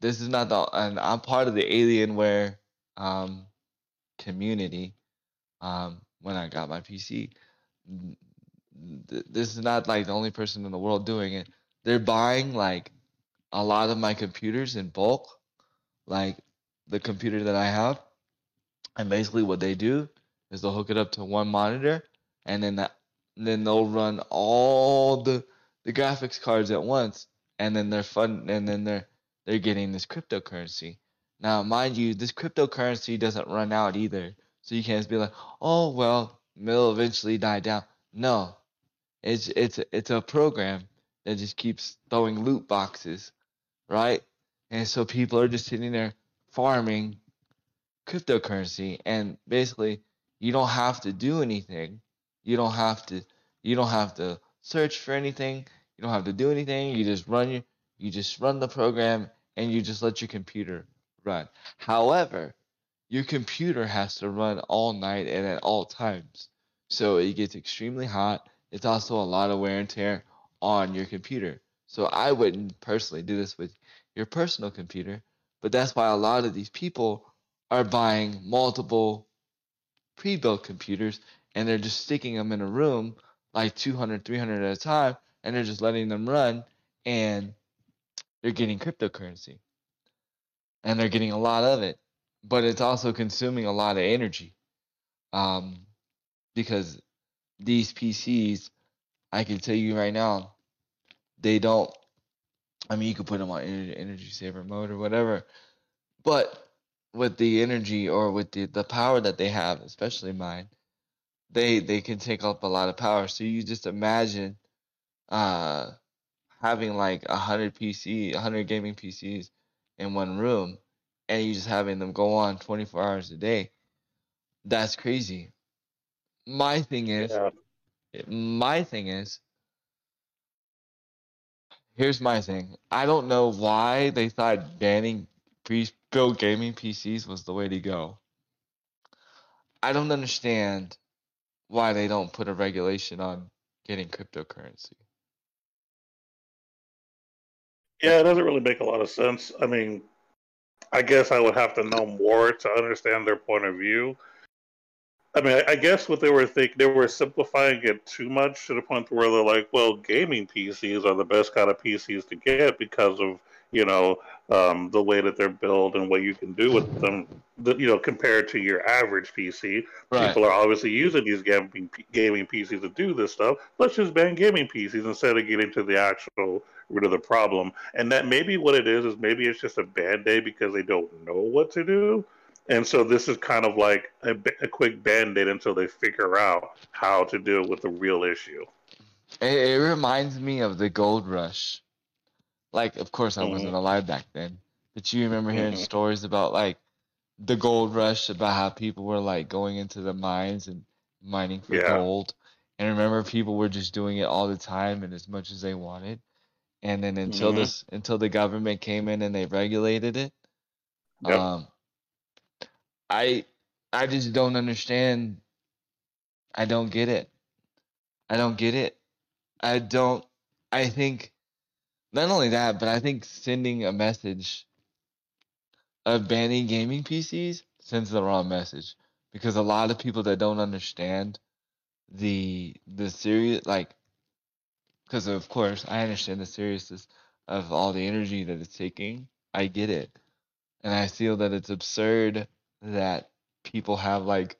this is not the, and I'm part of the Alienware community when I got my PC. This is not like the only person in the world doing it. They're buying like a lot of my computers in bulk, like the computer that I have, and basically what they do is they'll hook it up to one monitor, and then they'll run all the graphics cards at once, and then they're getting this cryptocurrency. Now, mind you, this cryptocurrency doesn't run out either, so you can't just be like, oh well, it'll eventually die down. No, it's a program that just keeps throwing loot boxes, right? And so people are just sitting there farming cryptocurrency, and basically you don't have to do anything. You don't have to search for anything. You don't have to do anything. You just run the program, and you just let your computer run. However, your computer has to run all night and at all times. So it gets extremely hot. It's also a lot of wear and tear on your computer. So I wouldn't personally do this with your personal computer, but that's why a lot of these people are buying multiple pre-built computers, and they're just sticking them in a room like 200, 300 at a time, and they're just letting them run, and they're getting cryptocurrency. And they're getting a lot of it, but it's also consuming a lot of energy. Because these PCs, I can tell you right now, they don't, I mean, you could put them on energy saver mode or whatever, but with the energy or with the power that they have, especially mine, they can take up a lot of power. So you just imagine having like 100 gaming PCs in one room, and you just having them go on 24 hours a day. That's crazy. My thing is, here's my thing. I don't know why they thought banning pre-built gaming PCs was the way to go. I don't understand why they don't put a regulation on getting cryptocurrency. Yeah, it doesn't really make a lot of sense. I mean, I guess I would have to know more to understand their point of view. I mean, I guess what they were thinking, they were simplifying it too much to the point where they're like, well, gaming PCs are the best kind of PCs to get because of, you know, the way that they're built and what you can do with them, you know, compared to your average PC. Right. People are obviously using these gaming PCs to do this stuff. Let's just ban gaming PCs instead of getting to the actual root of the problem. And that maybe what it is maybe it's just a band-aid because they don't know what to do. And so this is kind of like a quick band-aid until they figure out how to deal with the real issue. It reminds me of the gold rush. Like, of course, I wasn't alive back then. But you remember hearing stories about, like, the gold rush, about how people were, like, going into the mines and mining for gold. And remember, people were just doing it all the time and as much as they wanted. And then until the government came in and they regulated it, I just don't understand. I don't get it. I think not only that, but I think sending a message of banning gaming PCs sends the wrong message, because a lot of people that don't understand the serious, like, because of course I understand the seriousness of all the energy that it's taking. I get it. And I feel that it's absurd that people have like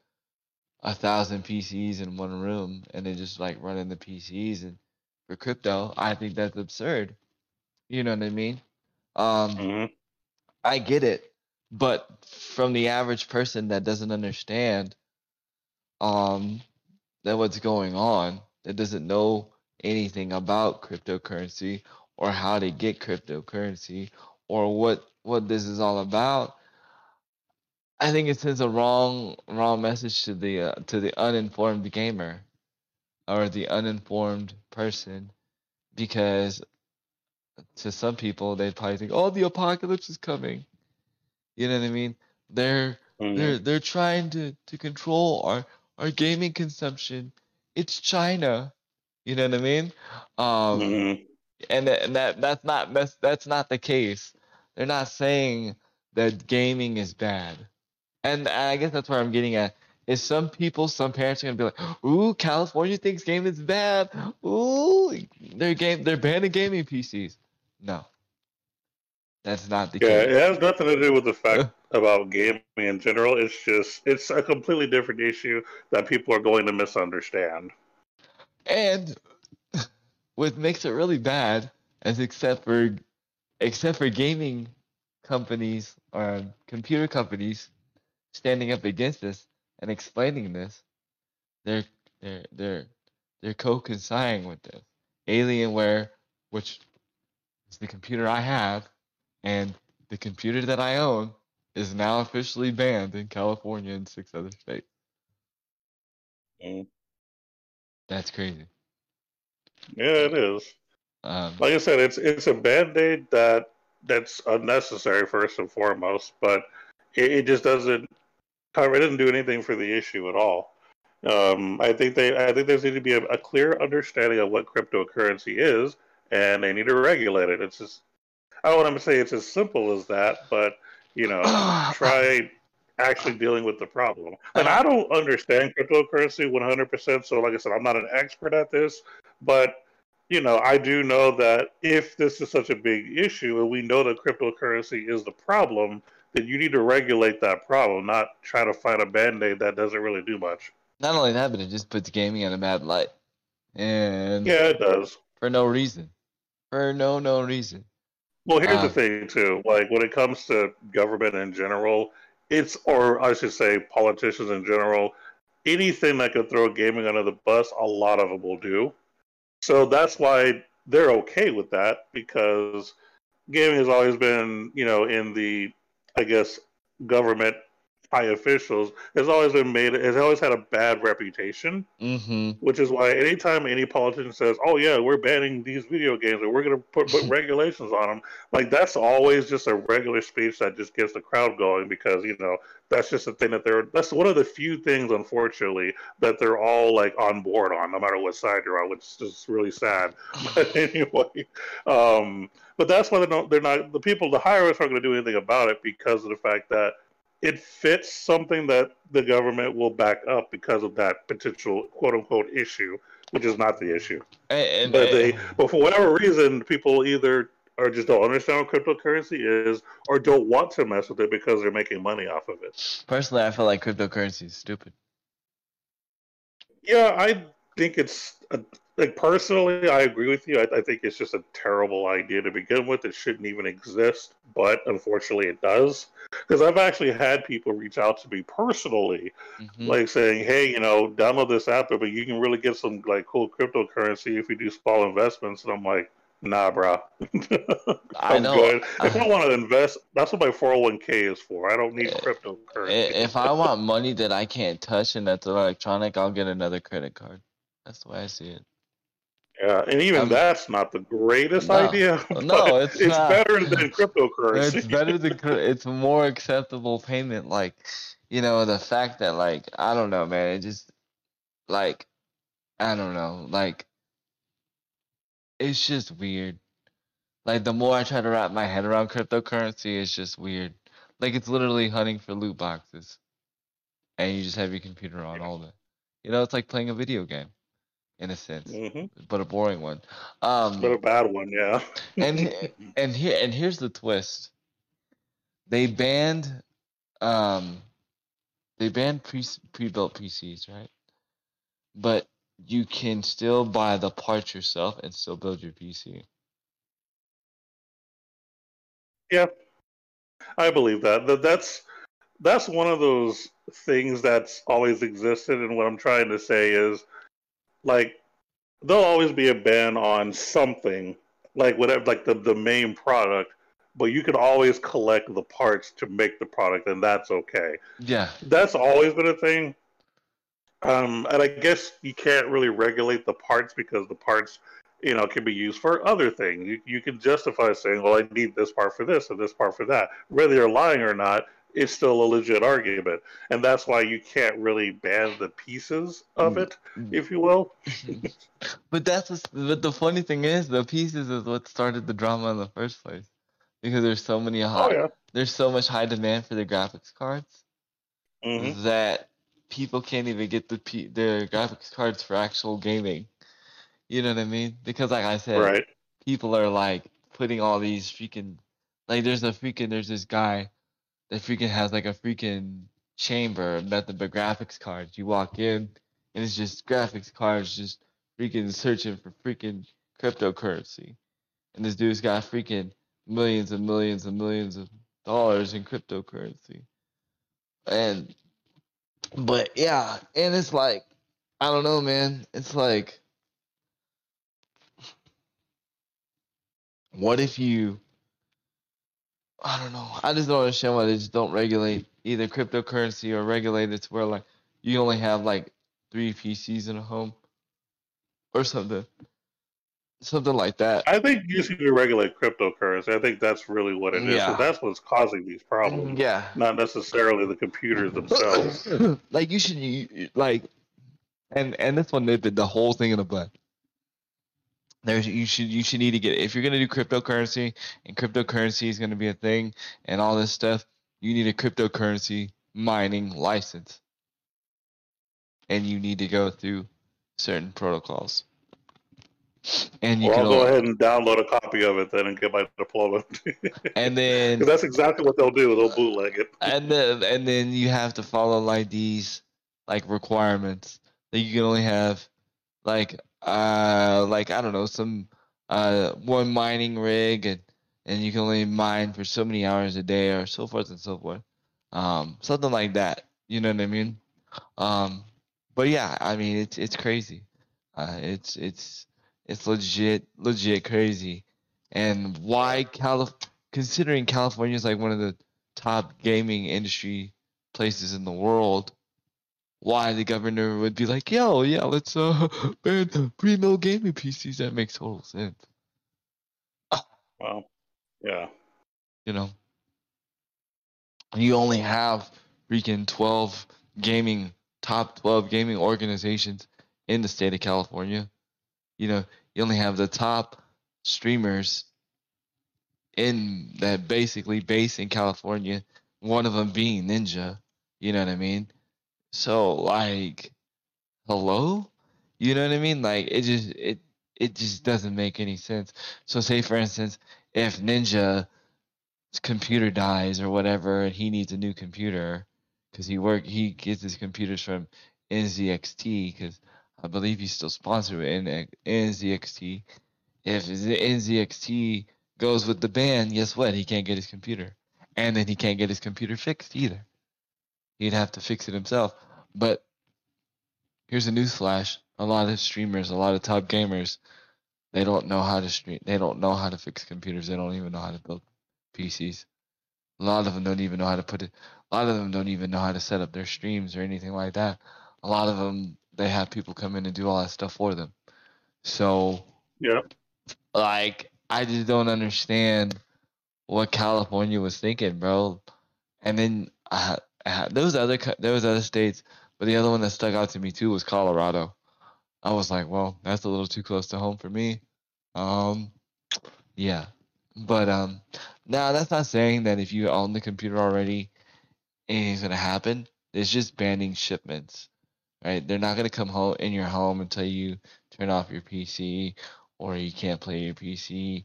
1,000 PCs in one room and they just like running the PCs and for crypto. I think that's absurd. You know what I mean? I get it, but from the average person that doesn't understand that what's going on, that doesn't know anything about cryptocurrency or how to get cryptocurrency or what this is all about, I think it sends a wrong message to the uninformed gamer or the uninformed person, because to some people they probably think, "Oh, the apocalypse is coming." You know what I mean? They're trying to control our gaming consumption. It's China. You know what I mean? And that's not the case. They're not saying that gaming is bad. And I guess that's where I'm getting at, is some people, some parents are going to be like, ooh, California thinks gaming is bad. Ooh, they're banning gaming PCs. No. That's not the case. Yeah, it has nothing to do with the fact about gaming in general. It's just, it's a completely different issue that people are going to misunderstand. And what makes it really bad is except for gaming companies or computer companies standing up against this and explaining this, they're co-consigning with this. Alienware, which is the computer I have, and the computer that I own, is now officially banned in California and 6 other states. That's crazy. Yeah, it is. Like I said, it's a band-aid that's unnecessary first and foremost, but it just doesn't. It doesn't do anything for the issue at all. I think there's need to be a clear understanding of what cryptocurrency is, and they need to regulate it. It's just, I don't want to say it's as simple as that, but you know, try actually dealing with the problem. And I don't understand cryptocurrency 100%. So, like I said, I'm not an expert at this, but you know, I do know that if this is such a big issue, and we know that cryptocurrency is the problem, then you need to regulate that problem, not try to find a band-aid that doesn't really do much. Not only that, but it just puts gaming in a bad light. And yeah, it does. For no reason. For no reason. Well, here's the thing, too. Like, when it comes to government in general, or I should say politicians in general, anything that could throw gaming under the bus, a lot of them will do. So that's why they're okay with that, because gaming has always been, you know, in the, I guess, government high officials has always had a bad reputation, which is why anytime any politician says, "Oh yeah, we're banning these video games, or we're going to put regulations on them," like that's always just a regular speech that just gets the crowd going, because you know that's just the thing that's one of the few things, unfortunately, that they're all like on board on, no matter what side you're on, which is just really sad. But anyway, but that's why they're not the people. The higher ups aren't going to do anything about it because of the fact that it fits something that the government will back up because of that potential quote-unquote issue, which is not the issue. But for whatever reason, people either or just don't understand what cryptocurrency is or don't want to mess with it because they're making money off of it. Personally, I feel like cryptocurrency is stupid. Yeah, I think it's... Like, personally, I agree with you. I think it's just a terrible idea to begin with. It shouldn't even exist, but unfortunately it does. Because I've actually had people reach out to me personally, like saying, hey, you know, download this app, but you can really get some, like, cool cryptocurrency if you do small investments. And I'm like, nah, bro. I know. Good. If I want to invest, that's what my 401k is for. I don't need cryptocurrency. If I want money that I can't touch and that's electronic, I'll get another credit card. That's the way I see it. Yeah, and even that's not the greatest idea. No, it's not. Better than cryptocurrency. It's better than it's more acceptable payment. Like, you know, the fact that, like, I don't know, man. It just, like, I don't know. Like, it's just weird. Like, the more I try to wrap my head around cryptocurrency, it's just weird. Like, it's literally hunting for loot boxes, and you just have your computer on all day. You know, it's like playing a video game. In a sense, but a boring one, but a bad one, yeah. and here's the twist: they banned pre-built PCs, right? But you can still buy the parts yourself and still build your PC. Yeah, I believe that. That's one of those things that's always existed, and what I'm trying to say is, like, there'll always be a ban on something, like whatever, like the main product, but you can always collect the parts to make the product, and that's okay. Yeah, that's always been a thing. And I guess you can't really regulate the parts because the parts, you know, can be used for other things. You can justify saying, well, I need this part for this and this part for that, whether you're lying or not. It's still a legit argument, and that's why you can't really ban the pieces of it, if you will. But but the funny thing is, the pieces is what started the drama in the first place, because there's so many there's so much high demand for the graphics cards that people can't even get the graphics cards for actual gaming. You know what I mean? Because, like I said, people are, like, putting all these freaking, like, there's this guy that freaking has, like, a freaking chamber of nothing but graphics cards. You walk in, and it's just graphics cards just freaking searching for freaking cryptocurrency. And this dude's got freaking millions and millions and millions of dollars in cryptocurrency. But, yeah, and it's like, I don't know, man. It's like, what if you... I don't know. I just don't understand why they just don't regulate either cryptocurrency or regulate it to where, like, you only have, like, 3 PCs in a home or something. Something like that. I think you should regulate cryptocurrency. I think that's really what it is. Yeah. So that's what's causing these problems. Yeah. Not necessarily the computers themselves. Like, you should, like, and this one, they did the whole thing in the butt. You should need to get, if you're gonna do cryptocurrency, and cryptocurrency is gonna be a thing and all this stuff, you need a cryptocurrency mining license, and you need to go through certain protocols. And you can go ahead and download a copy of it then and get my diploma. And then that's exactly what they'll do. They'll bootleg it. And then you have to follow, like, these, like, requirements that you can only have, like. I don't know, some one mining rig, and you can only mine for so many hours a day, or so forth and so forth, something like that. You know what I mean? But yeah, I mean, it's crazy. It's legit crazy. And why considering California is, like, one of the top gaming industry places in the world, why the governor would be like, yo, yeah, let's ban pre-mill gaming PCs. That makes total sense. Well, yeah. You know, you only have freaking 12 top 12 gaming organizations in the state of California. You know, you only have the top streamers in that basically base in California one of them being Ninja. You know what I mean? So like, hello? You know what I mean? Like it just doesn't make any sense. So say for instance, if Ninja's computer dies or whatever, and he needs a new computer because he gets his computers from NZXT, because I believe he's still sponsored with NZXT. If NZXT goes with the ban, guess what? He can't get his computer. And then he can't get his computer fixed either. He'd have to fix it himself. But here's a newsflash. A lot of streamers, a lot of top gamers, they don't know how to stream. They don't know how to fix computers. They don't even know how to build PCs. A lot of them don't even know how to put it. A lot of them don't even know how to set up their streams or anything like that. A lot of them, they have people come in and do all that stuff for them. So, yep. Like, I just don't understand what California was thinking, bro. And then there was other states, but the other one that stuck out to me too was Colorado. I was like, well, that's a little too close to home for me. Yeah, but now that's not saying that if you own the computer already, anything's gonna happen. It's just banning shipments, right? They're not gonna come home in your home until you turn off your PC or you can't play your PC,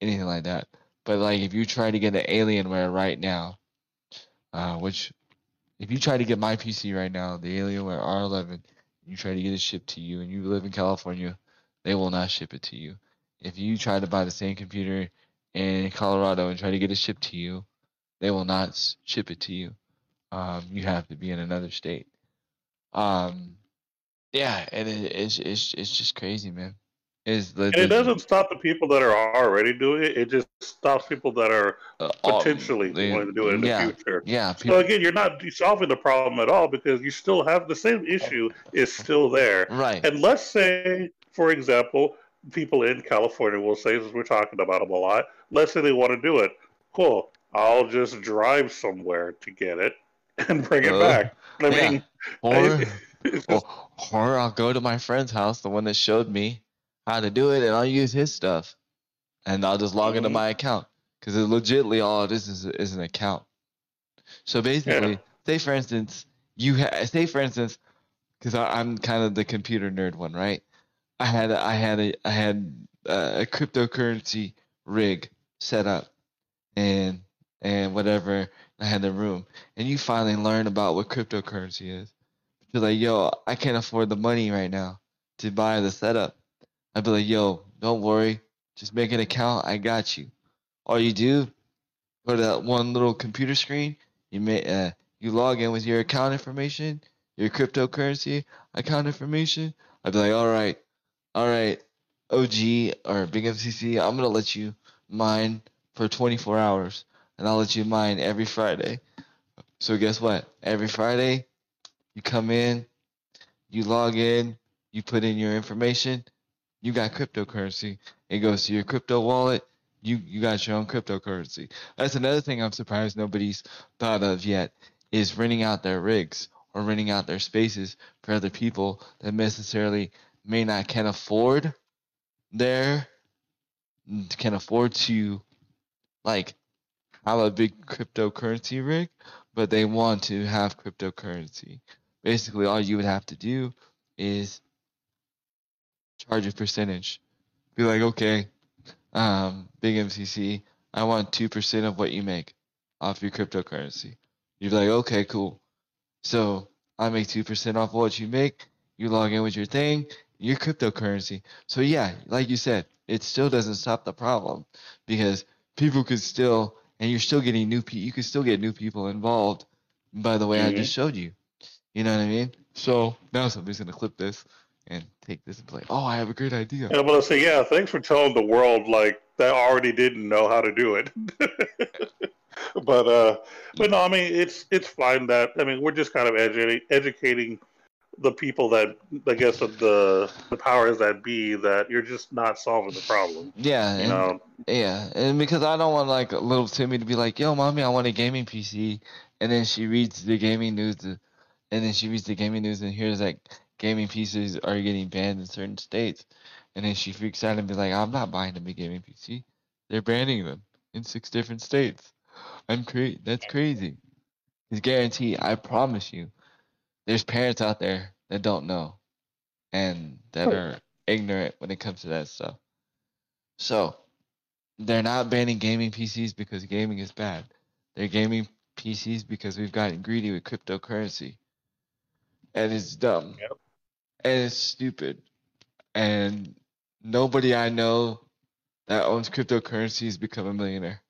anything like that. But like if you try to get an Alienware right now, which if you try to get my PC right now, the Alienware R11, you try to get it shipped to you and you live in California, they will not ship it to you. If you try to buy the same computer in Colorado and try to get it shipped to you, they will not ship it to you. You have to be in another state. Yeah, and it's just crazy, man. And it doesn't stop the people that are already doing it. It just stops people that are potentially going to do it in the future. Yeah. So again, you're not solving the problem at all because you still have the same issue is still there. Right. And let's say, for example, people in California will say, since we're talking about them a lot, let's say they want to do it. Cool. I'll just drive somewhere to get it and bring it back. I mean, or I'll go to my friend's house, the one that showed me how to do it, and I'll use his stuff, and I'll just log into my account, because legitly all it is an account. So basically, say for instance, because I'm kind of the computer nerd one, right? I had a cryptocurrency rig set up, and whatever. I had the room, and you finally learn about what cryptocurrency is. You're like, yo, I can't afford the money right now to buy the setup. I'd be like, yo, don't worry. Just make an account. I got you. All you do, go to that one little computer screen. You log in with your account information, your cryptocurrency account information. I'd be like, all right, OG or Big FCC, I'm going to let you mine for 24 hours, and I'll let you mine every Friday. So guess what? Every Friday, you come in, you log in, you put in your information, you got cryptocurrency. It goes to your crypto wallet. You got your own cryptocurrency. That's another thing I'm surprised nobody's thought of yet is renting out their rigs or renting out their spaces for other people that necessarily can't afford to like have a big cryptocurrency rig, but they want to have cryptocurrency. Basically, all you would have to do is charge a percentage. Be like, okay, Big MCC, I want 2% of what you make off your cryptocurrency. You'd be like, okay, cool. So I make 2% off what you make. You log in with your thing, your cryptocurrency. So yeah, like you said, it still doesn't stop the problem because people could still, and you're still getting you can still get new people involved by the way I just showed you. You know what I mean? So now somebody's going to clip this and take this and play. Oh, I have a great idea. And I'm going to say, yeah, thanks for telling the world, like, that already didn't know how to do it. But no, I mean, it's fine that, I mean, we're just kind of educating the people that, I guess, of the powers that be, that you're just not solving the problem. Yeah. And because I don't want, like, little Timmy to be like, yo, mommy, I want a gaming PC. And then she reads the gaming news, and hears, like, gaming PCs are getting banned in certain states. And then she freaks out and be like, I'm not buying a big gaming PC. They're banning them in 6 different states. I'm crazy. That's crazy. It's guaranteed. I promise you. There's parents out there that don't know, and that are ignorant when it comes to that stuff. So they're not banning gaming PCs because gaming is bad. They're gaming PCs because we've gotten greedy with cryptocurrency, and it's dumb, and it's stupid, and nobody I know that owns cryptocurrency has become a millionaire.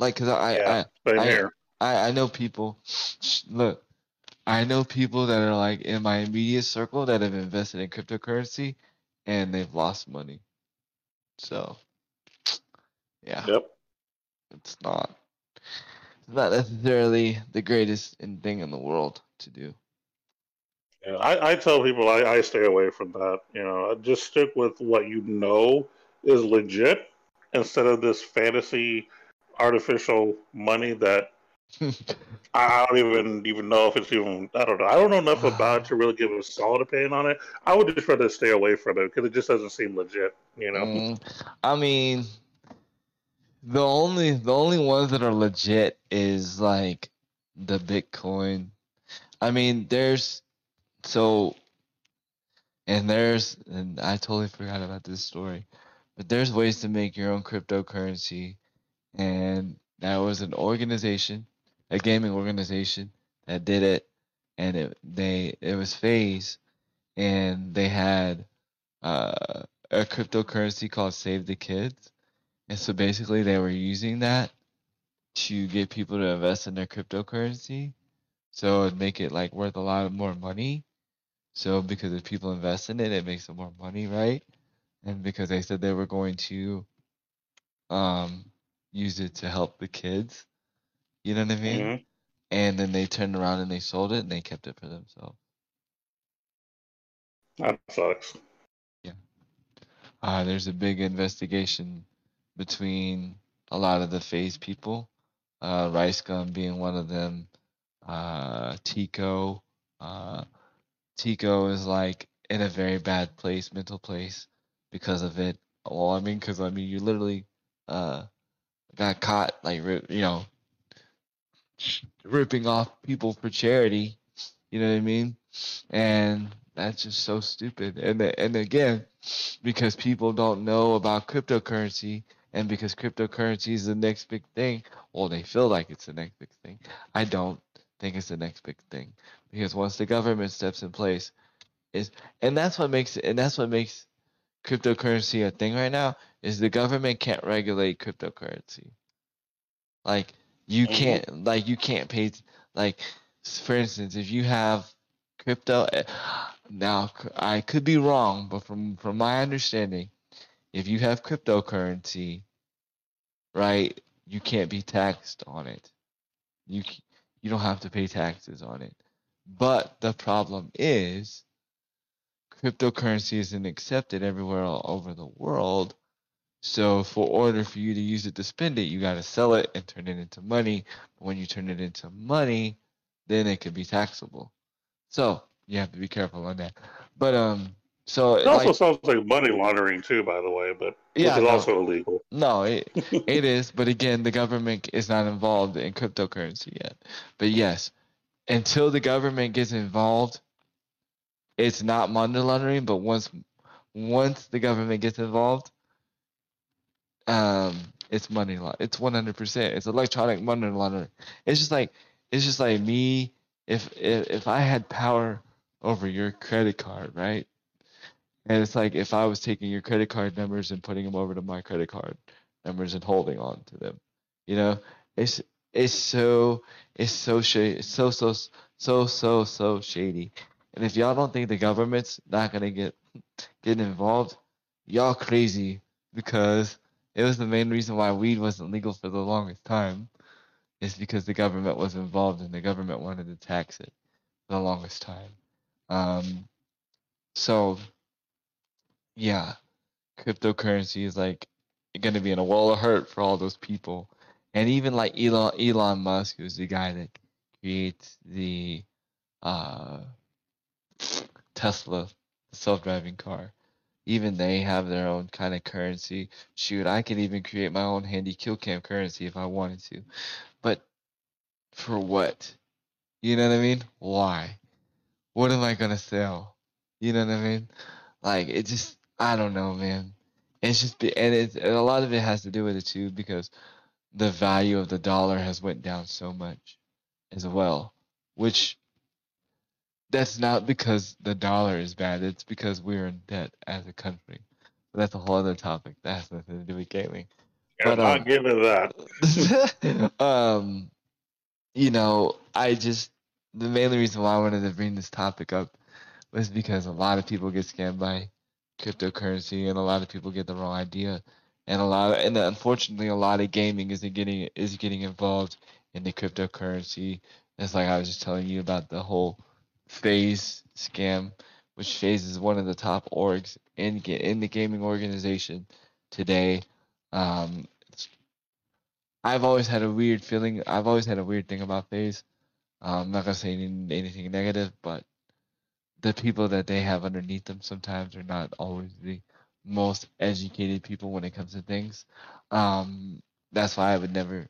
Like, cause I know people. Look, I know people that are like in my immediate circle that have invested in cryptocurrency, and they've lost money. So, yeah, it's not necessarily the greatest thing in the world to do. Yeah, I tell people I stay away from that. You know, just stick with what you know is legit instead of this fantasy, artificial money that I don't even know if it's even. I don't know. I don't know enough about it to really give a solid opinion on it. I would just rather stay away from it because it just doesn't seem legit. You know. I mean, the only ones that are legit is like the Bitcoin. I mean, and I totally forgot about this story, but there's ways to make your own cryptocurrency, and that was an organization, a gaming organization that did it, and it was FaZe, and they had a cryptocurrency called Save the Kids, and so basically they were using that to get people to invest in their cryptocurrency, so it'd make it like worth a lot more money. So because if people invest in it, it makes them more money, right? And because they said they were going to use it to help the kids, you know what I mean? Mm-hmm. And then they turned around and they sold it and they kept it for themselves. That sucks. Yeah. There's a big investigation between a lot of the FaZe people, RiceGum being one of them, Tico. Tico is like in a very bad place, mental place, because of it. Well, I mean, you literally got caught, like, you know, ripping off people for charity. You know what I mean? And that's just so stupid. And again, because people don't know about cryptocurrency, and because cryptocurrency is the next big thing, well, they feel like it's the next big thing. I don't think it's the next big thing, because once the government steps in place, that's what makes cryptocurrency a thing right now is the government can't regulate cryptocurrency. Like you can't pay. Like, for instance, if you have crypto, now I could be wrong, but from my understanding, if you have cryptocurrency, right, you can't be taxed on it. You don't have to pay taxes on it. But the problem is cryptocurrency isn't accepted everywhere all over the world. So for order for you to use it to spend it, you got to sell it and turn it into money. But when you turn it into money, then it could be taxable. So you have to be careful on that. But so it also sounds like money laundering too, by the way, but which is also illegal. No, it is. But again, the government is not involved in cryptocurrency yet. But yes, until the government gets involved, it's not money laundering. But once the government gets involved, it's money laundering. It's 100%. It's electronic money laundering. It's just like me. If I had power over your credit card, right? And it's like if I was taking your credit card numbers and putting them over to my credit card numbers and holding on to them, you know, it's so shady. And if y'all don't think the government's not gonna get involved, y'all crazy, because it was the main reason why weed wasn't legal for the longest time. It's because the government was involved and the government wanted to tax it for the longest time. So. Yeah, cryptocurrency is like going to be in a world of hurt for all those people. And even like Elon Musk, who's the guy that creates the Tesla self-driving car, even they have their own kind of currency. Shoot, I could even create my own handy kill cam currency if I wanted to. But for what? You know what I mean? Why? What am I gonna sell? You know what I mean? Like, it just, I don't know, man. It's just, and a lot of it has to do with it too, because the value of the dollar has went down so much as well, which that's not because the dollar is bad. It's because we're in debt as a country. But that's a whole other topic. That has nothing to do with gaming. Yeah, but, I'll give it that. You know, I just, the main reason why I wanted to bring this topic up was because a lot of people get scammed by cryptocurrency, and a lot of people get the wrong idea. And unfortunately, a lot of gaming is getting involved in the cryptocurrency. It's like I was just telling you about the whole FaZe scam, which FaZe is one of the top orgs in the gaming organization today. I've always had a weird feeling. I've always had a weird thing about FaZe. I'm not gonna say anything negative, but the people that they have underneath them sometimes are not always the most educated people when it comes to things. That's why I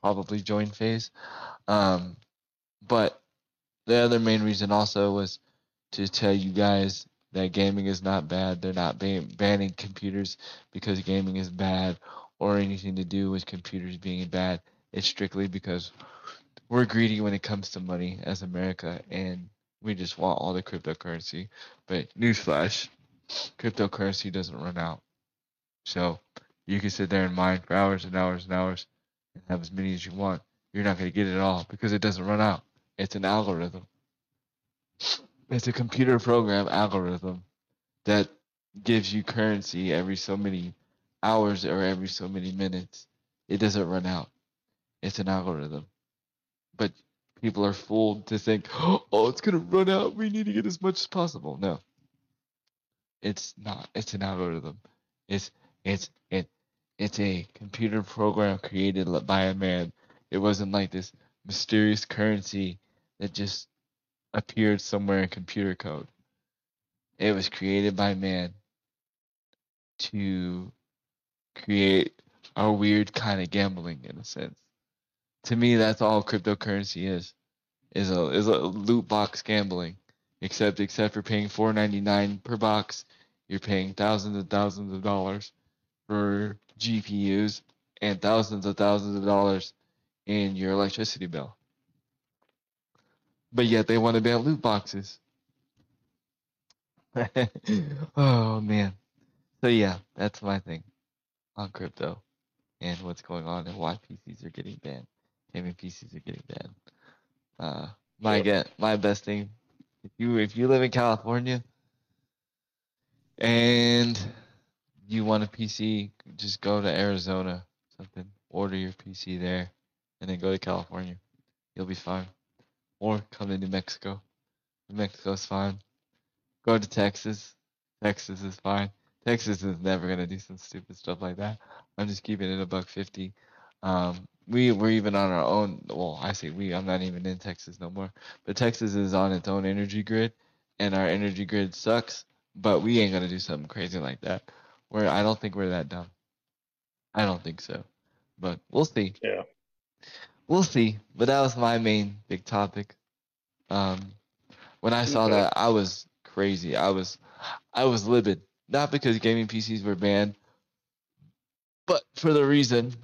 probably join FaZe. But the other main reason also was to tell you guys that gaming is not bad. They're not banning computers because gaming is bad or anything to do with computers being bad. It's strictly because we're greedy when it comes to money as America, and we just want all the cryptocurrency. But newsflash, cryptocurrency doesn't run out. So you can sit there and mine for hours and hours and hours and have as many as you want. You're not going to get it all because it doesn't run out. It's an algorithm. It's a computer program algorithm that gives you currency every so many hours or every so many minutes. It doesn't run out. It's an algorithm. But people are fooled to think, oh, it's going to run out. We need to get as much as possible. No. It's not. It's an algorithm. It's a computer program created by a man. It wasn't like this mysterious currency that just appeared somewhere in computer code. It was created by man to create a weird kind of gambling, in a sense. To me, that's all cryptocurrency is a loot box gambling, except for paying $4.99 per box, you're paying thousands of dollars for GPUs and thousands of dollars in your electricity bill. But yet they want to ban loot boxes. Oh man. So yeah, that's my thing on crypto and what's going on and why PCs are getting banned. Gaming PCs are getting banned. My best thing, if you live in California and you want a PC, just go to Arizona, order your PC there, and then go to California. You'll be fine. Or come to New Mexico. New Mexico's fine. Go to Texas. Texas is fine. Texas is never gonna do some stupid stuff like that. I'm just keeping it $1.50. We're even on our own. Well, I say we. I'm not even in Texas no more. But Texas is on its own energy grid, and our energy grid sucks. But we ain't gonna do something crazy like that. I don't think we're that dumb. I don't think so. But we'll see. Yeah. We'll see. But that was my main big topic. When I saw that, I was crazy. I was livid. Not because gaming PCs were banned, but for the reason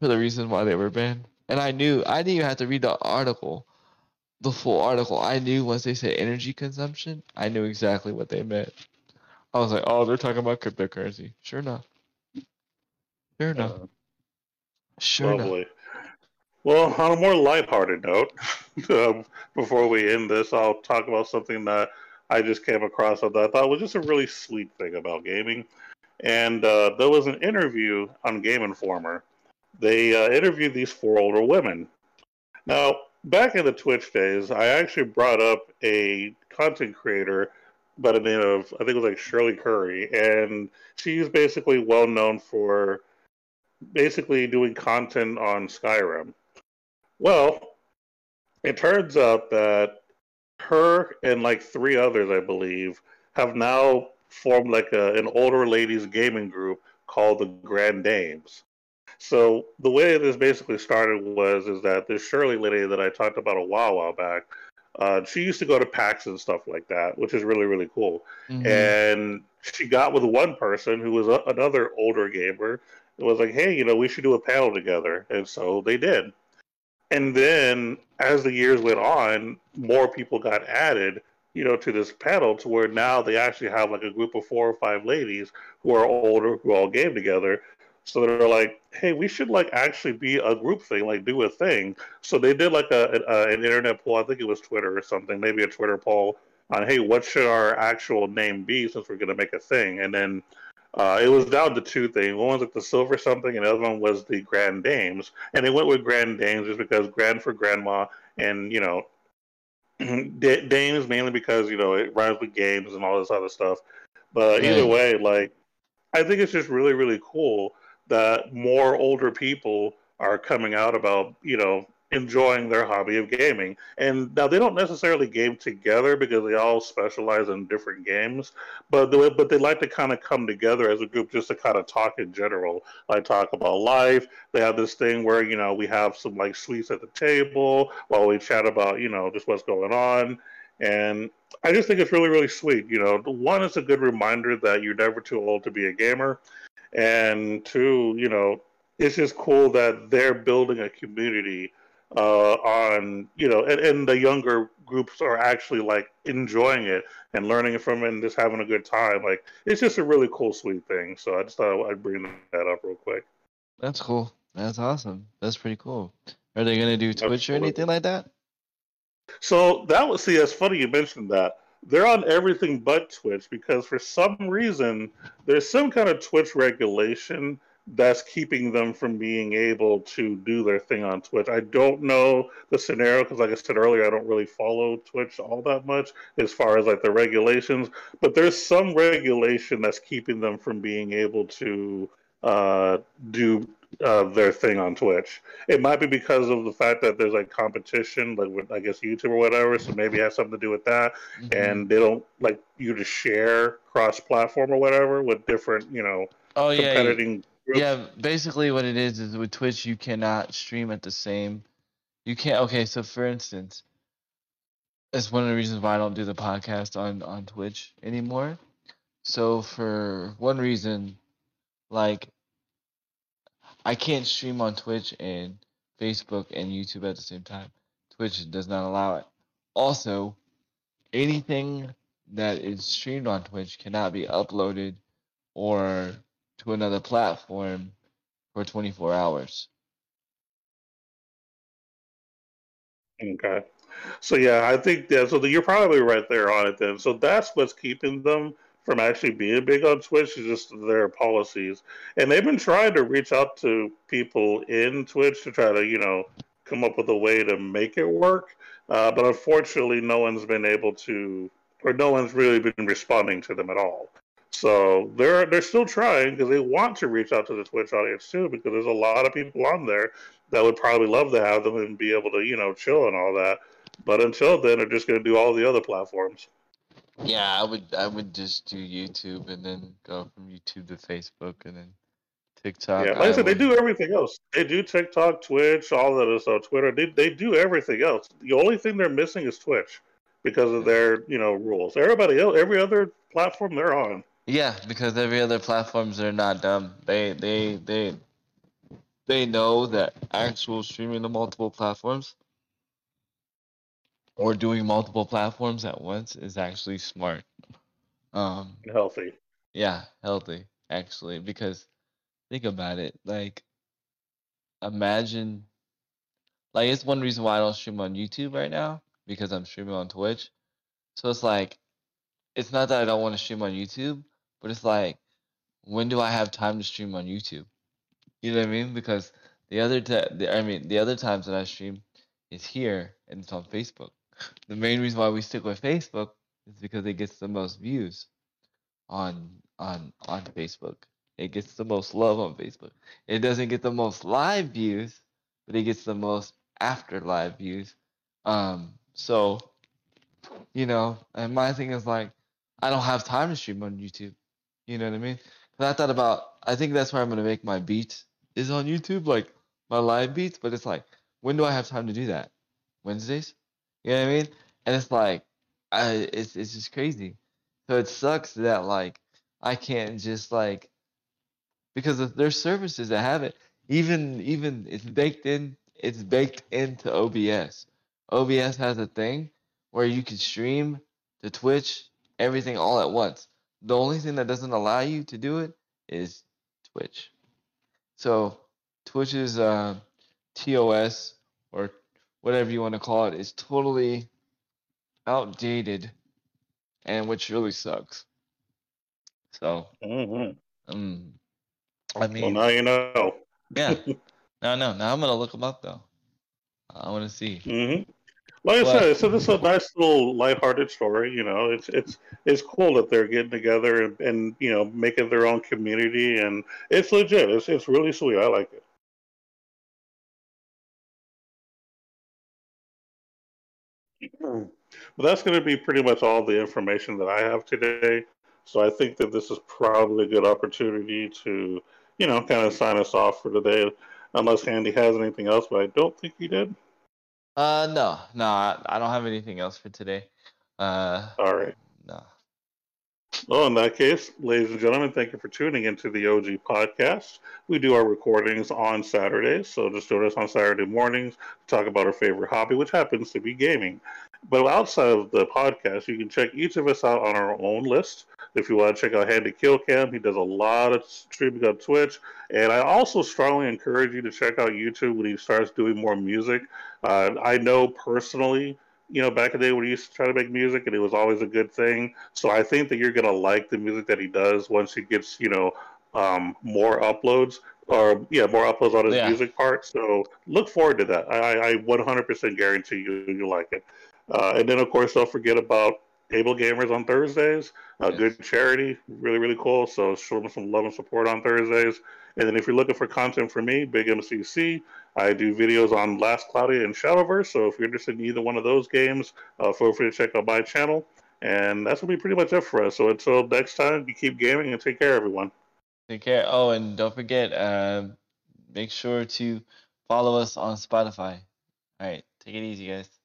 why they were banned. And I didn't even have to read the full article. I knew once they said energy consumption, I knew exactly what they meant. I was like, oh, they're talking about cryptocurrency. Sure enough. Sure enough. Sure lovely. Enough. Well, on a more lighthearted note, before we end this, I'll talk about something that I just came across that I thought was just a really sweet thing about gaming. And there was an interview on Game Informer. They interviewed these four older women. Now, back in the Twitch days, I actually brought up a content creator by the name of, I think it was like Shirley Curry. And she's basically well known for basically doing content on Skyrim. Well, it turns out that her and like three others, I believe, have now formed like an older ladies gaming group called the Grand Dames. So the way this basically started is that this Shirley lady that I talked about a while back, she used to go to PAX and stuff like that, which is really, really cool. Mm-hmm. And she got with one person who was another older gamer. It was like, hey, you know, we should do a panel together. And so they did. And then as the years went on, more people got added, you know, to this panel, to where now they actually have like a group of 4 or 5 ladies who are older, who all game together. So they're like, hey, we should like actually be a group thing, like do a thing. So they did like an internet poll. I think it was Twitter or something, maybe a Twitter poll on, hey, what should our actual name be since we're going to make a thing? And then it was down to 2 things. One was like the Silver something, and the other one was the Grand Dames. And they went with Grand Dames just because grand for grandma, and, you know, dames mainly because, you know, it rhymes with games and all this other stuff. But either way, like, I think it's just really, really cool that more older people are coming out about, you know, enjoying their hobby of gaming. And now they don't necessarily game together because they all specialize in different games, but they like to kind of come together as a group just to kind of talk in general, like talk about life. They have this thing where, you know, we have some like sweets at the table while we chat about, you know, just what's going on. And I just think it's really, really sweet. You know, one, it's a good reminder that you're never too old to be a gamer. And 2, you know, it's just cool that they're building a community on, you know, and the younger groups are actually like enjoying it and learning from it and just having a good time. Like, it's just a really cool, sweet thing. So I just thought I'd bring that up real quick. That's cool. That's awesome. That's pretty cool. Are they going to do Twitch or anything like that? So that was, see, it's funny you mentioned that. They're on everything but Twitch because for some reason there's some kind of Twitch regulation that's keeping them from being able to do their thing on Twitch. I don't know the scenario because, like I said earlier, I don't really follow Twitch all that much as far as like the regulations, but there's some regulation that's keeping them from being able to do their thing on Twitch. It might be because of the fact that there's like competition, like with, I guess, YouTube or whatever, so maybe it has something to do with that. Mm-hmm. And they don't like you to share cross-platform or whatever with different, you know, competing groups. Yeah, basically what it is with Twitch, you cannot stream at the same... You can't... Okay, so for instance, that's one of the reasons why I don't do the podcast on Twitch anymore. So for one reason, like, I can't stream on Twitch and Facebook and YouTube at the same time. Twitch does not allow it. Also, anything that is streamed on Twitch cannot be uploaded or to another platform for 24 hours. Okay. So, yeah, I think that, so you're probably right there on it then. So that's what's keeping them from actually being big on Twitch, is just their policies. And they've been trying to reach out to people in Twitch to try to, you know, come up with a way to make it work. But unfortunately, no one's been able to, or no one's really been responding to them at all. So they're still trying because they want to reach out to the Twitch audience too, because there's a lot of people on there that would probably love to have them and be able to, you know, chill and all that. But until then, they're just going to do all the other platforms. Yeah, I would just do YouTube and then go from YouTube to Facebook and then TikTok. Yeah, like I said, they do everything else. They do TikTok, Twitch, all that stuff, Twitter. They do everything else. The only thing they're missing is Twitch because of their, you know, rules. Everybody else, every other platform they're on. Yeah, because every other platforms, they're not dumb. They know that actual streaming to multiple platforms or doing multiple platforms at once is actually smart. Healthy. Yeah, healthy, actually. Because think about it. Like, imagine... Like, it's one reason why I don't stream on YouTube right now, because I'm streaming on Twitch. So it's like, it's not that I don't want to stream on YouTube, but it's like, when do I have time to stream on YouTube? You know what I mean? Because the other times that I stream is here, and it's on Facebook. The main reason why we stick with Facebook is because it gets the most views on Facebook. It gets the most love on Facebook. It doesn't get the most live views, but it gets the most after live views. So, you know, and my thing is like, I don't have time to stream on YouTube. You know what I mean? But I thought about, I think that's where I'm going to make my beats is on YouTube, like my live beats. But it's like, when do I have time to do that? Wednesdays? You know what I mean? And it's like, it's just crazy. So it sucks that like, I can't just like, because there's services that have it. Even it's baked into OBS. OBS has a thing where you can stream to Twitch, everything all at once. The only thing that doesn't allow you to do it is Twitch. So Twitch's TOS or whatever you want to call it is totally outdated, and which really sucks. So, I mean, well, now you know. Yeah. Now I'm gonna look them up though. I want to see. Mm-hmm. Like I said, so this is a nice little lighthearted story. You know, it's cool that they're getting together and you know making their own community, and it's legit. It's really sweet. I like it. Well, that's going to be pretty much all the information that I have today. So I think that this is probably a good opportunity to, you know, kind of sign us off for today. Unless Andy has anything else, but I don't think he did. No, I don't have anything else for today. All right. No. Well, in that case, ladies and gentlemen, thank you for tuning into the OG Podcast. We do our recordings on Saturdays, so just join us on Saturday mornings to talk about our favorite hobby, which happens to be gaming. But outside of the podcast, you can check each of us out on our own list. If you want to check out Handy Kill Cam, he does a lot of streaming on Twitch. And I also strongly encourage you to check out YouTube when he starts doing more music. I know personally, you know, back in the day when he used to try to make music, and it was always a good thing. So I think that you're going to like the music that he does once he gets, you know, more uploads. Or yeah, more uploads on his music part. So look forward to that. I 100% guarantee you'll like it. And then, of course, don't forget about Able Gamers on Thursdays. Good charity. Really, really cool. So show them some love and support on Thursdays. And then if you're looking for content from me, Big MCC, I do videos on Last Cloudia and Shadowverse. So if you're interested in either one of those games, feel free to check out my channel. And that's going to be pretty much it for us. So until next time, you keep gaming and take care, everyone. Take care. Oh, and don't forget, make sure to follow us on Spotify. All right. Take it easy, guys.